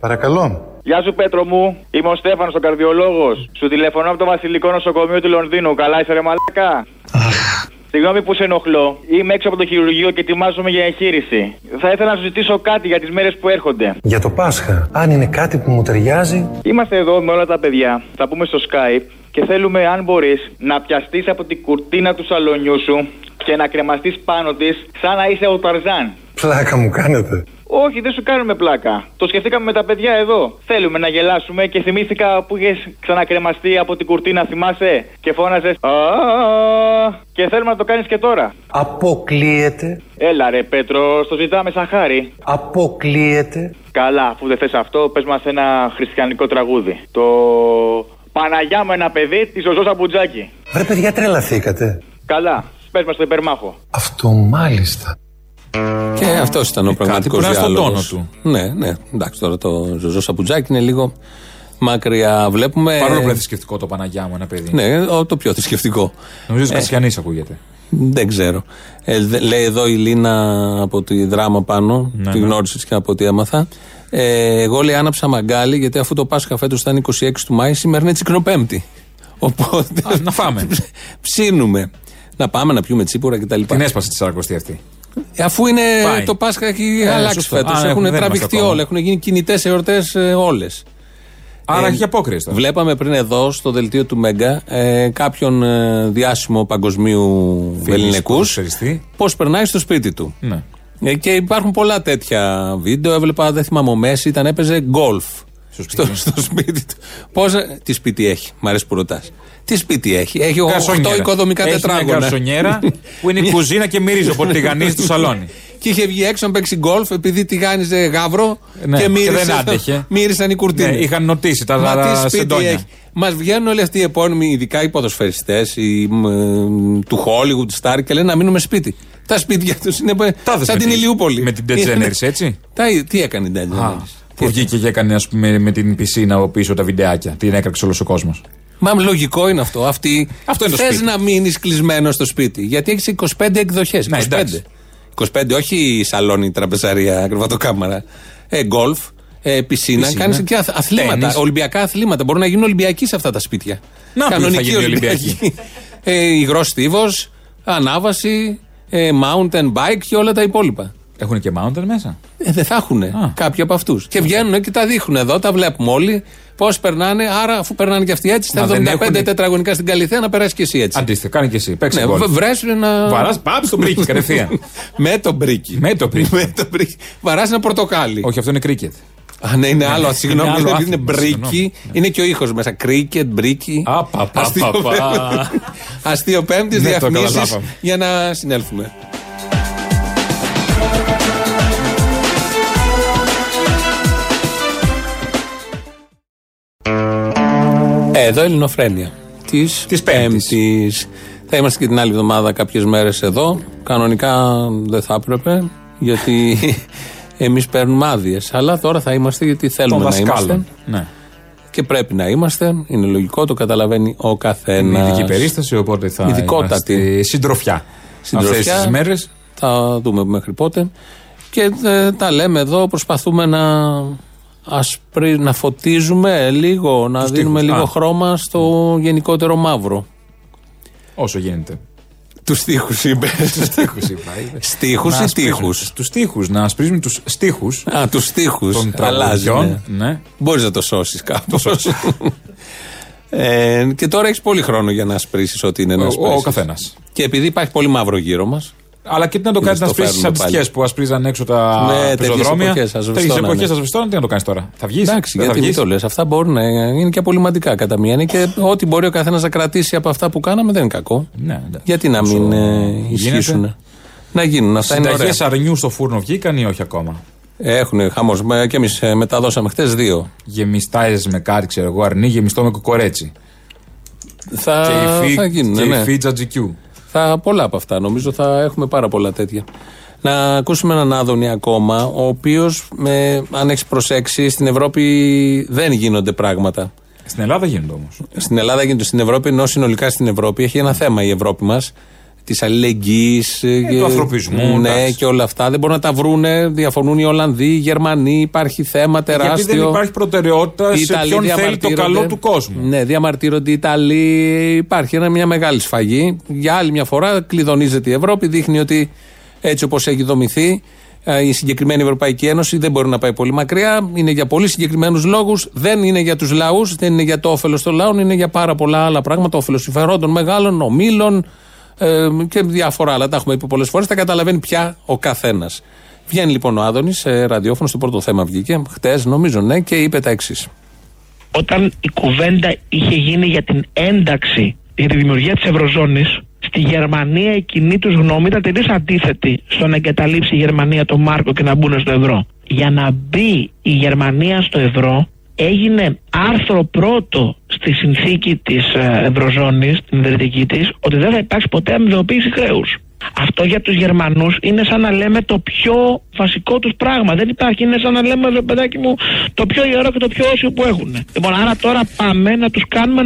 Παρακαλώ. Γεια σου, Πέτρο μου. Είμαι ο Στέφανος, ο καρδιολόγος. Σου τηλεφωνώ από το Βασιλικό Νοσοκομείο του Λονδίνου. Καλά είσαι, ρε μαλάκα? Συγγνώμη που σε ενοχλώ. Είμαι έξω από το χειρουργείο και ετοιμάζομαι για εγχείρηση. Θα ήθελα να σου ζητήσω κάτι για τις μέρες που έρχονται. Για το Πάσχα, αν είναι κάτι που μου ταιριάζει. Είμαστε εδώ με όλα τα παιδιά. Θα πούμε στο Skype και θέλουμε, αν μπορείς, να πιαστείς από την κουρτίνα του σαλονιού σου και να κρεμαστείς πάνω της σαν να είσαι ο Ταρζάν. Πλάκα μου κάνετε. Όχι, δεν σου κάνουμε πλάκα. Το σκεφτήκαμε με τα παιδιά εδώ. Θέλουμε να γελάσουμε και θυμήθηκα που είχες ξανακρεμαστεί από την κουρτίνα, θυμάσαι? Και φώναζες και θέλουμε να το κάνεις και τώρα. Αποκλείεται. Έλα ρε Πέτρο, στο ζητάμε σαν χάρη. Αποκλείεται. Καλά, αφού δεν θες αυτό, πες μας ένα χριστιανικό τραγούδι. Το Παναγιά μου ένα παιδί της Ζωζός Αμπουτζάκη. Βρε παιδιά, τρελαθήκατε. Καλά, πες μας το υπερμάχο. Αυτό μάλιστα. Και αυτό ήταν ο πραγματικός διάλογος του. Ναι, εντάξει, τώρα το Ζωζό Σαπουτζάκι είναι λίγο μακριά. Βλέπουμε. Παρόλο που είναι θρησκευτικό το Παναγιά μου ένα παιδί. Ναι, το πιο θρησκευτικό. Νομίζω Κασιανής ακούγεται. Δεν ξέρω. Λέει εδώ η Λίνα από τη Δράμα πάνω, τη γνώρισες και από ό,τι έμαθα. Εγώ λέει άναψα μαγκάλι γιατί αφού το Πάσχα φέτος ήταν 26 του Μάη, σήμερα είναι Τσικνοπέμπτη. Οπότε. Να φάμε. Ψήνουμε. Να πάμε να πιούμε τσίπουρα κτλ. Την έσπασε τη Σαρακοστή αυτή. Αφού είναι Πάει. Το Πάσχα έχει αλλάξει φέτος. Έχουν τραβηχτεί όλα. Έχουν γίνει κινητές εορτές όλες. Άρα έχει απόκριση. Βλέπαμε πριν εδώ στο δελτίο του Μέγκα κάποιον διάσημο παγκοσμίου Ελληνικούς πώς περνάει στο σπίτι του. Ναι. Και υπάρχουν πολλά τέτοια βίντεο. Έβλεπα, δεν θυμάμαι, ο Μέση ήταν, έπαιζε γκολφ στο σπίτι του. Πώς. Τι σπίτι έχει, μ' αρέσει που ρωτάς. Τι σπίτι έχει? Έχει 8 οικοδομικά τετράγωνα. Έχει μια γκαρσονιέρα που είναι η κουζίνα και μυρίζει από τη τηγανή στο σαλόνι. Και είχε βγει έξω να παίξει γκολφ επειδή τηγάνιζε γαύρο και μύρισαν οι κουρτίνες. Ναι, είχαν νοτήσει τα σεντόνια. Μας βγαίνουν όλοι αυτοί οι επώνυμοι, ειδικά οι ποδοσφαιριστές του Χόλιγου, τη Στάρ και λένε να μείνουμε σπίτι. Τα σπίτια τους είναι σαν την Ηλιούπολη. Με την Ντετζένερης έτσι. Τι έκανε η Ντετζένερης? Που βγήκε και έκανε με την πισίνα από πίσω τα βιντεάκια. Την έκραξε όλος ο κόσμος. Μα λογικό είναι αυτό. Θες να μείνεις κλεισμένος στο σπίτι. Γιατί έχεις 25 εκδοχές. Ναι, 25, όχι σαλόνι, τραπεζαρία, κρεβατοκάμαρα. Γκολφ, πισίνα. Κάνεις και αθλήματα. Τένις. Ολυμπιακά αθλήματα. Μπορούν να γίνουν Ολυμπιακοί σε αυτά τα σπίτια. Να, κανονική Ολυμπιακή. Υγρός στίβος, ανάβαση, mountain bike και όλα τα υπόλοιπα. Έχουν και mountain μέσα. Δεν θα έχουν κάποιοι από αυτούς. Και βγαίνουν και τα δείχνουν εδώ, τα βλέπουμε όλοι πώς περνάνε. Άρα, αφού περνάνε και αυτοί έτσι, στα 75 τετραγωνικά στην Καλυθέα, να περάσει και εσύ έτσι. Αντίστοιχα, κάνε και εσύ. Παίξε γκολ. Βρέσουν να. Βαρά, πάμε στον πρίκι κατευθείαν. Με τον πρίκι. Βαρά ένα πορτοκάλι. Όχι, αυτό είναι κρίκετ. Α, ναι, είναι άλλο. Συγγνώμη, είναι μπρίκι. Είναι και ο ήχος μέσα. Κρίκετ, μπρίκι. Αστείο Πέμπτη, διαφημίσεις για να συνέλθουμε. Εδώ Ελληνοφρένεια της Πέμπτης. Θα είμαστε και την άλλη εβδομάδα κάποιες μέρες εδώ. Κανονικά δεν θα έπρεπε, γιατί εμείς παίρνουμε άδειες. Αλλά τώρα θα είμαστε, γιατί θέλουμε να είμαστε. Ναι. Και πρέπει να είμαστε. Είναι λογικό, το καταλαβαίνει ο καθένας. Είναι ειδική περίσταση, οπότε θα είμαστε συντροφιά. Αυτές τις μέρες. Θα δούμε μέχρι πότε. Και τα λέμε εδώ, προσπαθούμε να φωτίζουμε λίγο, να δίνουμε λίγο χρώμα στο γενικότερο μαύρο. Όσο γίνεται. Τους στίχους είπε. Στίχους ή τείχους. Τους στίχους, να ασπρίζουμε τους στίχους. Α, τους στίχους. Των τραγουδιών. Ναι. Μπορείς να το σώσεις κάπως. Και τώρα έχεις πολύ χρόνο για να ασπρίσεις ό,τι είναι να ασπρίσεις. Ο καθένας. Και επειδή υπάρχει πολύ μαύρο γύρω μας. Αλλά και τι να το κάνει να ασπρίσει αντιστοιχέ που ασπρίζαν έξω τα πεζοδρόμια. Τέτοιες εποχές ασβεστώναν, τι να το κάνει τώρα. Θα βγει. Εντάξει, γιατί μην το λες. Αυτά μπορούν να είναι και απολυματικά κατά μία. Είναι και ό,τι μπορεί ο καθένας να κρατήσει από αυτά που κάναμε, δεν είναι κακό. Ναι, γιατί να μην ισχύσουν. Να γίνουν αυτά. Συνταγές αρνιού στο φούρνο βγήκαν ή όχι ακόμα. Έχουν χαμό. Και εμείς μεταδώσαμε χτες δύο. Γεμιστάες με κάρι, ξέρω εγώ, αρνί γεμιστό με κοκορέτσι. Και η φίτσα τζικιού. Θα πολλά από αυτά, νομίζω θα έχουμε πάρα πολλά τέτοια. Να ακούσουμε έναν Άδωνη ακόμα, ο οποίος, αν έχεις προσέξει, στην Ευρώπη δεν γίνονται πράγματα. Στην Ελλάδα γίνονται όμως. Στην Ελλάδα γίνονται, στην Ευρώπη, ενώ συνολικά στην Ευρώπη έχει ένα θέμα η Ευρώπη μας, της αλληλεγγύης, του ανθρωπισμού. Ναι, εντάξει. Και όλα αυτά δεν μπορούν να τα βρούνε. Διαφωνούν οι Ολλανδοί, οι Γερμανοί. Υπάρχει θέμα τεράστιο. Γιατί δεν υπάρχει προτεραιότητα σε ποιον θέλει το καλό του κόσμου. Ναι, διαμαρτύρονται οι Ιταλοί. Υπάρχει μια μεγάλη σφαγή. Για άλλη μια φορά κλειδονίζεται η Ευρώπη. Δείχνει ότι έτσι όπως έχει δομηθεί η συγκεκριμένη Ευρωπαϊκή Ένωση δεν μπορεί να πάει πολύ μακριά. Είναι για πολύ συγκεκριμένους λόγους. Δεν είναι για τους λαούς, δεν είναι για το όφελος των λαών, είναι για πάρα πολλά άλλα πράγματα. Όφελος συμφερόντων μεγάλων, ομίλων. Και διάφορα άλλα, τα έχουμε πει πολλές φορές, τα καταλαβαίνει πια ο καθένας. Βγαίνει λοιπόν ο Άδωνης σε ραδιόφωνο, στο πρώτο θέμα βγήκε χτες, νομίζω, ναι, και είπε τα εξής. Όταν η κουβέντα είχε γίνει για την ένταξη, για τη δημιουργία της Ευρωζώνης, στη Γερμανία η κοινή τους γνώμη ήταν τελείως αντίθετη στο να εγκαταλείψει η Γερμανία τον Μάρκο και να μπουν στο ευρώ. Για να μπει η Γερμανία στο ευρώ, έγινε άρθρο πρώτο στη συνθήκη της Ευρωζώνης, την ιδρυτική της, ότι δεν θα υπάρξει ποτέ αμοιβαιοποίηση χρέους. Αυτό για τους Γερμανούς είναι σαν να λέμε το πιο βασικό τους πράγμα. Δεν υπάρχει, είναι σαν να λέμε, ρε παιδάκι μου, το πιο ιερό και το πιο όσιο που έχουν. Λοιπόν, άρα τώρα πάμε να τους κάνουμε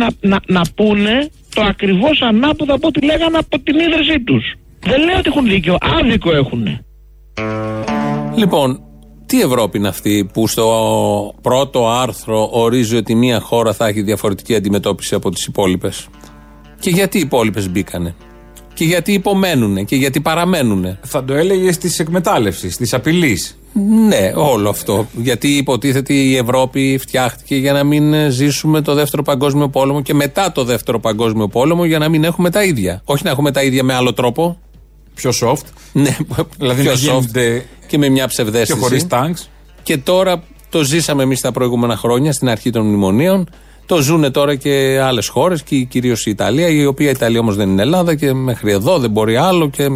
να πούνε το ακριβώς ανάποδα από ό,τι λέγανε από την ίδρυσή τους. Δεν λέω ότι έχουν δίκιο, άδικο έχουν. Λοιπόν, τι Ευρώπη είναι αυτή που στο πρώτο άρθρο ορίζει ότι μία χώρα θα έχει διαφορετική αντιμετώπιση από τις υπόλοιπες? Και γιατί οι υπόλοιπες μπήκανε? Και γιατί υπομένουνε? Και γιατί παραμένουνε? Θα το έλεγες της εκμετάλλευσης, της απειλής. Ναι, όλο αυτό. Γιατί υποτίθεται η Ευρώπη φτιάχτηκε για να μην ζήσουμε το Δεύτερο Παγκόσμιο Πόλεμο και μετά το Δεύτερο Παγκόσμιο Πόλεμο, για να μην έχουμε τα ίδια. Όχι να έχουμε τα ίδια με άλλο τρόπο. Πιο soft. Ναι, δηλαδή πιο soft. Και με μια ψευδέστηση. Και χωρίς τάγκς. Και τώρα το ζήσαμε εμείς τα προηγούμενα χρόνια στην αρχή των μνημονίων. Το ζουνε τώρα και άλλες χώρες, και κυρίως η Ιταλία, η οποία Ιταλία όμως δεν είναι Ελλάδα και μέχρι εδώ δεν μπορεί άλλο. Και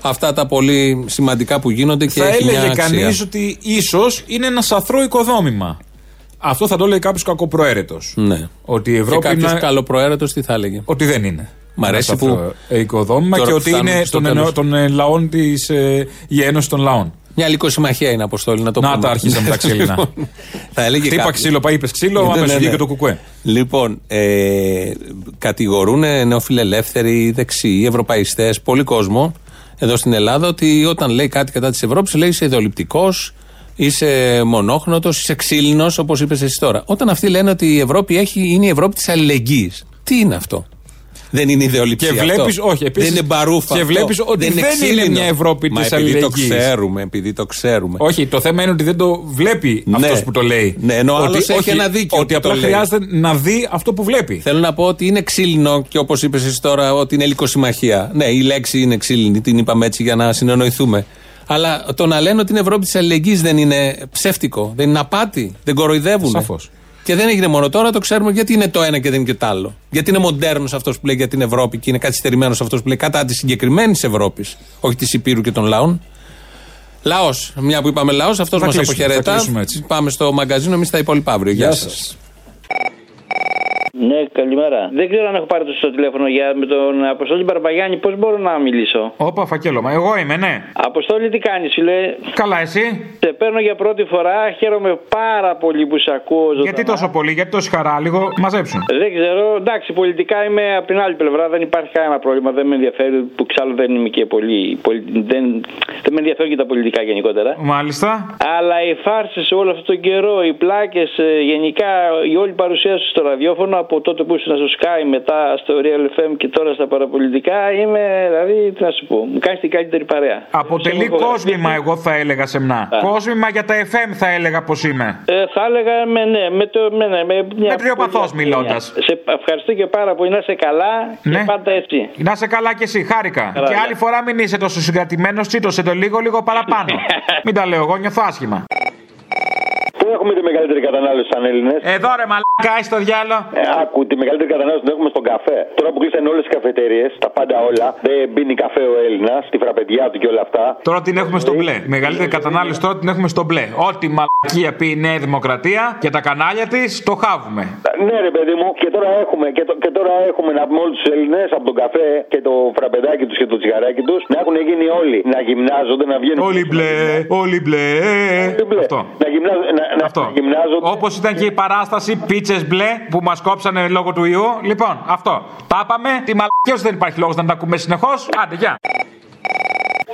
αυτά τα πολύ σημαντικά που γίνονται και έχει μια αξία. Θα έλεγε κανείς ότι ίσως είναι ένα σαθρό οικοδόμημα. Αυτό θα το λέει κάποιος κακοπροαίρετος. Ναι. Ότι η Ευρώπη. Και κάποιος καλοπροαίρετος τι θα έλεγε? Ότι δεν είναι. Μ' αρέσει που. Οικοδόμημα και ότι είναι των λαών της. Η Ένωση των Λαών. Μια λυκοσυμμαχία είναι, Αποστόλη, να το πούμε. Να τα αρχίσαμε τα ξύλινα. Χτύπα ξύλο, πάει, είπες ξύλο, άμεσα βγήκε το κουκουέ. Λοιπόν, κατηγορούν νεοφιλελεύθεροι, δεξιοί, ευρωπαϊστές, πολύ κόσμο εδώ στην Ελλάδα, ότι όταν λέει κάτι κατά της Ευρώπης, λέει είσαι ιδεολειπτικός, είσαι μονόχνοτος, είσαι ξύλινος, όπως είπες εσύ τώρα. Όταν αυτοί λένε ότι η Ευρώπη είναι η Ευρώπη της αλληλεγγύης, τι είναι αυτό? Δεν είναι ιδεολειψία. Και βλέπεις, όχι, επίσης, δεν είναι μπαρούφα. Και βλέπεις ότι δεν είναι μια Ευρώπη της αλληλεγγύης. Επειδή το ξέρουμε. Όχι, το θέμα είναι ότι δεν το βλέπει αυτός που το λέει. Ναι, ενώ άλλος έχει ένα δίκιο. Ότι απλά χρειάζεται να δει αυτό που βλέπει. Θέλω να πω ότι είναι ξύλινο και όπως είπες εσύ τώρα, ότι είναι ελικοσυμμαχία. Ναι, η λέξη είναι ξύλινη, την είπαμε έτσι για να συνεννοηθούμε. Αλλά το να λένε ότι είναι Ευρώπη της αλληλεγγύης δεν είναι ψεύτικο, δεν είναι απάτη, δεν κοροϊδεύουν. Σαφώς. Και δεν έγινε μόνο τώρα, το ξέρουμε γιατί είναι το ένα και δεν είναι και το άλλο. Γιατί είναι μοντέρνος αυτός που λέει για την Ευρώπη και είναι καθυστερημένος αυτός που λέει κατά της συγκεκριμένης Ευρώπης, όχι της Υπήρου και των λαών. Λαός, μια που είπαμε λαός, αυτός μας αποχαιρετά. Πάμε στο μαγκαζίνο, εμείς τα υπόλοιπα αύριο. Γεια σας. Ναι, καλημέρα. Δεν ξέρω αν έχω πάρει το τηλέφωνο για με τον Αποστόλη Μπαρμπαγιάννη. Πώς μπορώ να μιλήσω? Όπα, φακέλωμα. Εγώ είμαι, ναι. Αποστόλη, τι κάνεις, φίλε? Καλά, εσύ? Σε παίρνω για πρώτη φορά. Χαίρομαι πάρα πολύ που σε ακούω. Γιατί τόσο πολύ, γιατί τόση χαρά, λίγο μαζέψουν. Δεν ξέρω. Εντάξει, πολιτικά είμαι από την άλλη πλευρά. Δεν υπάρχει κανένα πρόβλημα. Δεν με ενδιαφέρει που ξάλλου δεν είμαι και πολύ. Δεν με ενδιαφέρει και τα πολιτικά γενικότερα. Μάλιστα. Αλλά οι φάρσες όλο αυτόν τον καιρό, οι πλάκες γενικά, η όλη παρουσία σου στο ραδιόφωνο. Από τότε που ήσουν στο Sky, μετά στο Real FM και τώρα στα παραπολιτικά, είμαι, δηλαδή, τι να σου πω, μου κάνεις την καλύτερη παρέα. Αποτελεί κόσμημα, εγώ θα έλεγα σεμνά. Κόσμημα για τα FM, θα έλεγα πως είμαι. Θα έλεγα, με τριοπαθώς μιλώντας. Σε ευχαριστώ και πάρα πολύ. Να είσαι καλά, ναι. Και πάντα έτσι. Να είσαι καλά και εσύ, χάρηκα. Ραλιά. Και άλλη φορά μην είσαι τόσο συγκρατημένος, τσίτωσε το λίγο παραπάνω. Μην τα λέω εγώ, νιώθω άσχημα. Έχουμε τη μεγαλύτερη κατανάλωση σαν Έλληνες. Εδώ ρε μαλάκα, είσαι στο διάλο. Άκου, τη μεγαλύτερη κατανάλωση την έχουμε στον καφέ. Τώρα που κλείσανε όλες τις καφετέριες, τα πάντα όλα, δεν πίνει καφέ ο Έλληνας, τη φραπεδιά του και όλα αυτά. Τώρα την έχουμε στο μπλε. Η μεγαλύτερη κατανάλωση τώρα την έχουμε στο μπλε. Ό,τι μαλακία πει η Νέα Δημοκρατία και τα κανάλια της, το χάβουμε. Ναι, ρε παιδί μου, και τώρα έχουμε να πούμε όλους τους Έλληνες από τον καφέ και το φραπεδάκι τους και το τσιγαράκι τους να έχουν γίνει όλοι. Να γυμνάζονται, να βγαίνουν. Όλοι μπλε, όλοι μπλε. Αυτό. Αυτό. Όπως ήταν και η παράσταση πίτσες μπλε που μας κόψανε λόγω του ιού. Λοιπόν, αυτό. Τα πάμε. Τη μαλακιά δεν υπάρχει λόγος να τα ακούμε συνεχώς. Άντε, γεια.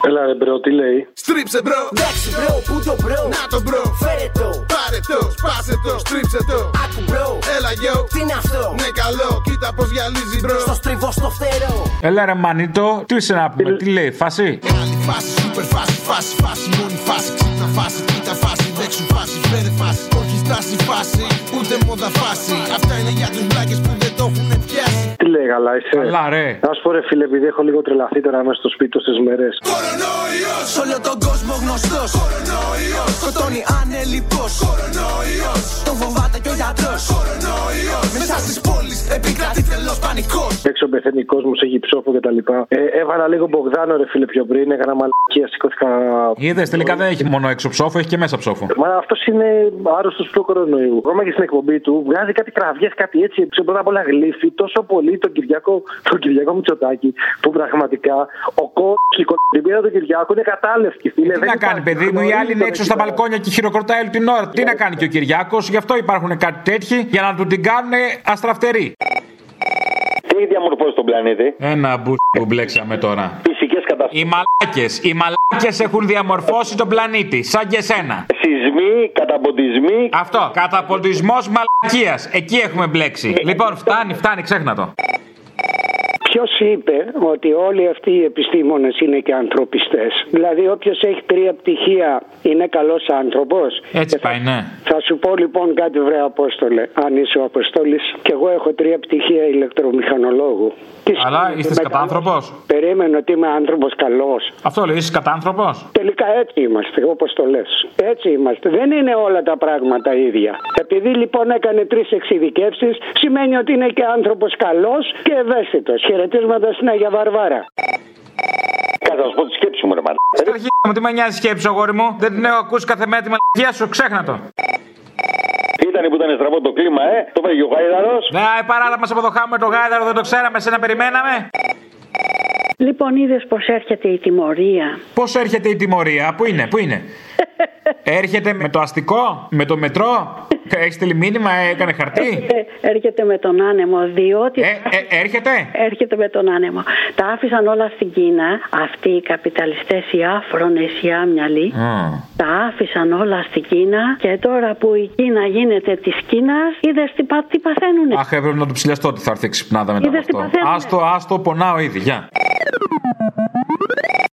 Έλα ρε μπρο, τι λέει? Στρίψε μπρο. Εντάξει μπρο, πού το μπρο? Να το μπρο. Φέρε το. Πάρε το, σπάσε το, στρίψε το. Άκου μπρο. Έλα γιο. Τι είναι αυτό? Ναι καλό, κοίτα πως γυαλίζει μπρο. Στο στριβό στο φτερό. Έλα ρε μανίτο, τι είσαι να πούμε, τι λέει, φάση? Άλλη φάση, σούπερ φάση, φάση, μόνη φάση. Ξύπνα φάση, κοίτα φάση, δέξου φάση, φέρε φάση. Όχι στάση φάση, ούτε μόδα φάση. Αυτά είναι για τους μπλάκες που δεν το έχουνε πιάσει. Τι λέει γαλά, είσαι? Καλά ρε. Να σου πω ρε φίλε, επειδή έχω λίγο τρελαθεί τώρα μέσα στο σπίτι τόσες μέρες. Κορονοϊός, όλο τον κόσμο γνωστός. Κορονοϊός, σκοτώνει ανελιπώς. Κορονοϊός, τον φοβάται και ο γιατρός. Κορονοϊός, μέσα στις πόλεις επικρατεί τελώς πανικός. Έξω πεθαίνει κόσμος, έχει ψόφο κτλ. Έβαλα λίγο Μπογδάνο ρε φίλε πιο πριν, έκανα μαλακία, σηκώθηκα. Είδες, τελικά δεν έχει μόνο έξω ψόφο, έχει και μέσα ψόφο. Μα αυτός είναι άρρωστος του κορονοϊού. Ακόμα και στην εκπομπή του βγάζει κάτι κραυγές, κάτι έτσι. Πρώτα απ' όλα γλύφει τόσο πολύ τον Κυριάκο Μητσοτάκη που πραγματικά ο κόσμο. Την πήρα του Κυριάκου είναι κατάλευκη. Τι να κάνει, παιδί μου, οι άλλοι είναι έξω στα μπαλκόνια και χειροκροτάει όλη την ώρα. Τι να κάνει και ο Κυριάκος, γι' αυτό υπάρχουν κάτι τέτοιοι για να του την κάνουν αστραφτερή. Τι έχει διαμορφώσει τον πλανήτη? Ένα μπουτσί που μπλέξαμε τώρα. Φυσικές καταστάσεις. Οι μαλάκες έχουν διαμορφώσει τον πλανήτη, σαν και εσένα. Σεισμοί, καταποντισμοί. Αυτό, καταποντισμός μαλακίας. Εκεί έχουμε μπλέξει. Λοιπόν, φτάνει, ξέχνα το. Ποιος είπε ότι όλοι αυτοί οι επιστήμονες είναι και ανθρωπιστές? Δηλαδή όποιος έχει τρία πτυχία είναι καλός άνθρωπος? Έτσι πάει, ναι. Θα σου πω λοιπόν κάτι βρε Απόστολε, αν είσαι ο Αποστόλης. Κι εγώ έχω τρία πτυχία ηλεκτρομηχανολόγου. Αλλά είστε κατάνθρωπος? Περίμενε ότι είμαι άνθρωπος καλός. Αυτό λέει, είσαι κατάνθρωπος? Τελικά έτσι είμαστε, όπως το λες. Έτσι είμαστε. Δεν είναι όλα τα πράγματα ίδια. Επειδή λοιπόν έκανε τρεις εξειδικεύσεις, σημαίνει ότι είναι και άνθρωπος καλός και ευαίσθητος. Χαιρετίσματα στην Αγία Βαρβάρα. Κάτσε να σου πω τη σκέψη μου, ρε μαλάκα. Αρχίσαμε, τι με νοιάζει σκέψη, αγόρι μου. Δεν την έχω ακούσει κάθε μέρα τη μαλακιά σου, ξέχνα το. Ήταν που ήταν στραβό το κλίμα, το πήγε ο Γάιδαρος. Ναι, παράλληλα μας αποδοχάμε το Γάιδαρο, δεν το ξέραμε, σε να περιμέναμε. Λοιπόν, είδες πως έρχεται η τιμωρία. Πώς έρχεται η τιμωρία, πού είναι, πού είναι? Έρχεται με το αστικό, με το μετρό. Έχει στείλει μήνυμα, έκανε χαρτί. Έρχεται με τον άνεμο, διότι. Έρχεται με τον άνεμο. Τα άφησαν όλα στην Κίνα. Αυτοί οι καπιταλιστές, οι άφρονες, οι άμυαλοι. Τα άφησαν όλα στην Κίνα. Και τώρα που η Κίνα γίνεται της Κίνας, είδες τι παθαίνουνε. Αχ, έπρεπε να του ψηλιαστώ ότι θα έρθει ξυπνάδα μετά από αυτό. Άστο, πονάω ήδη, γεια.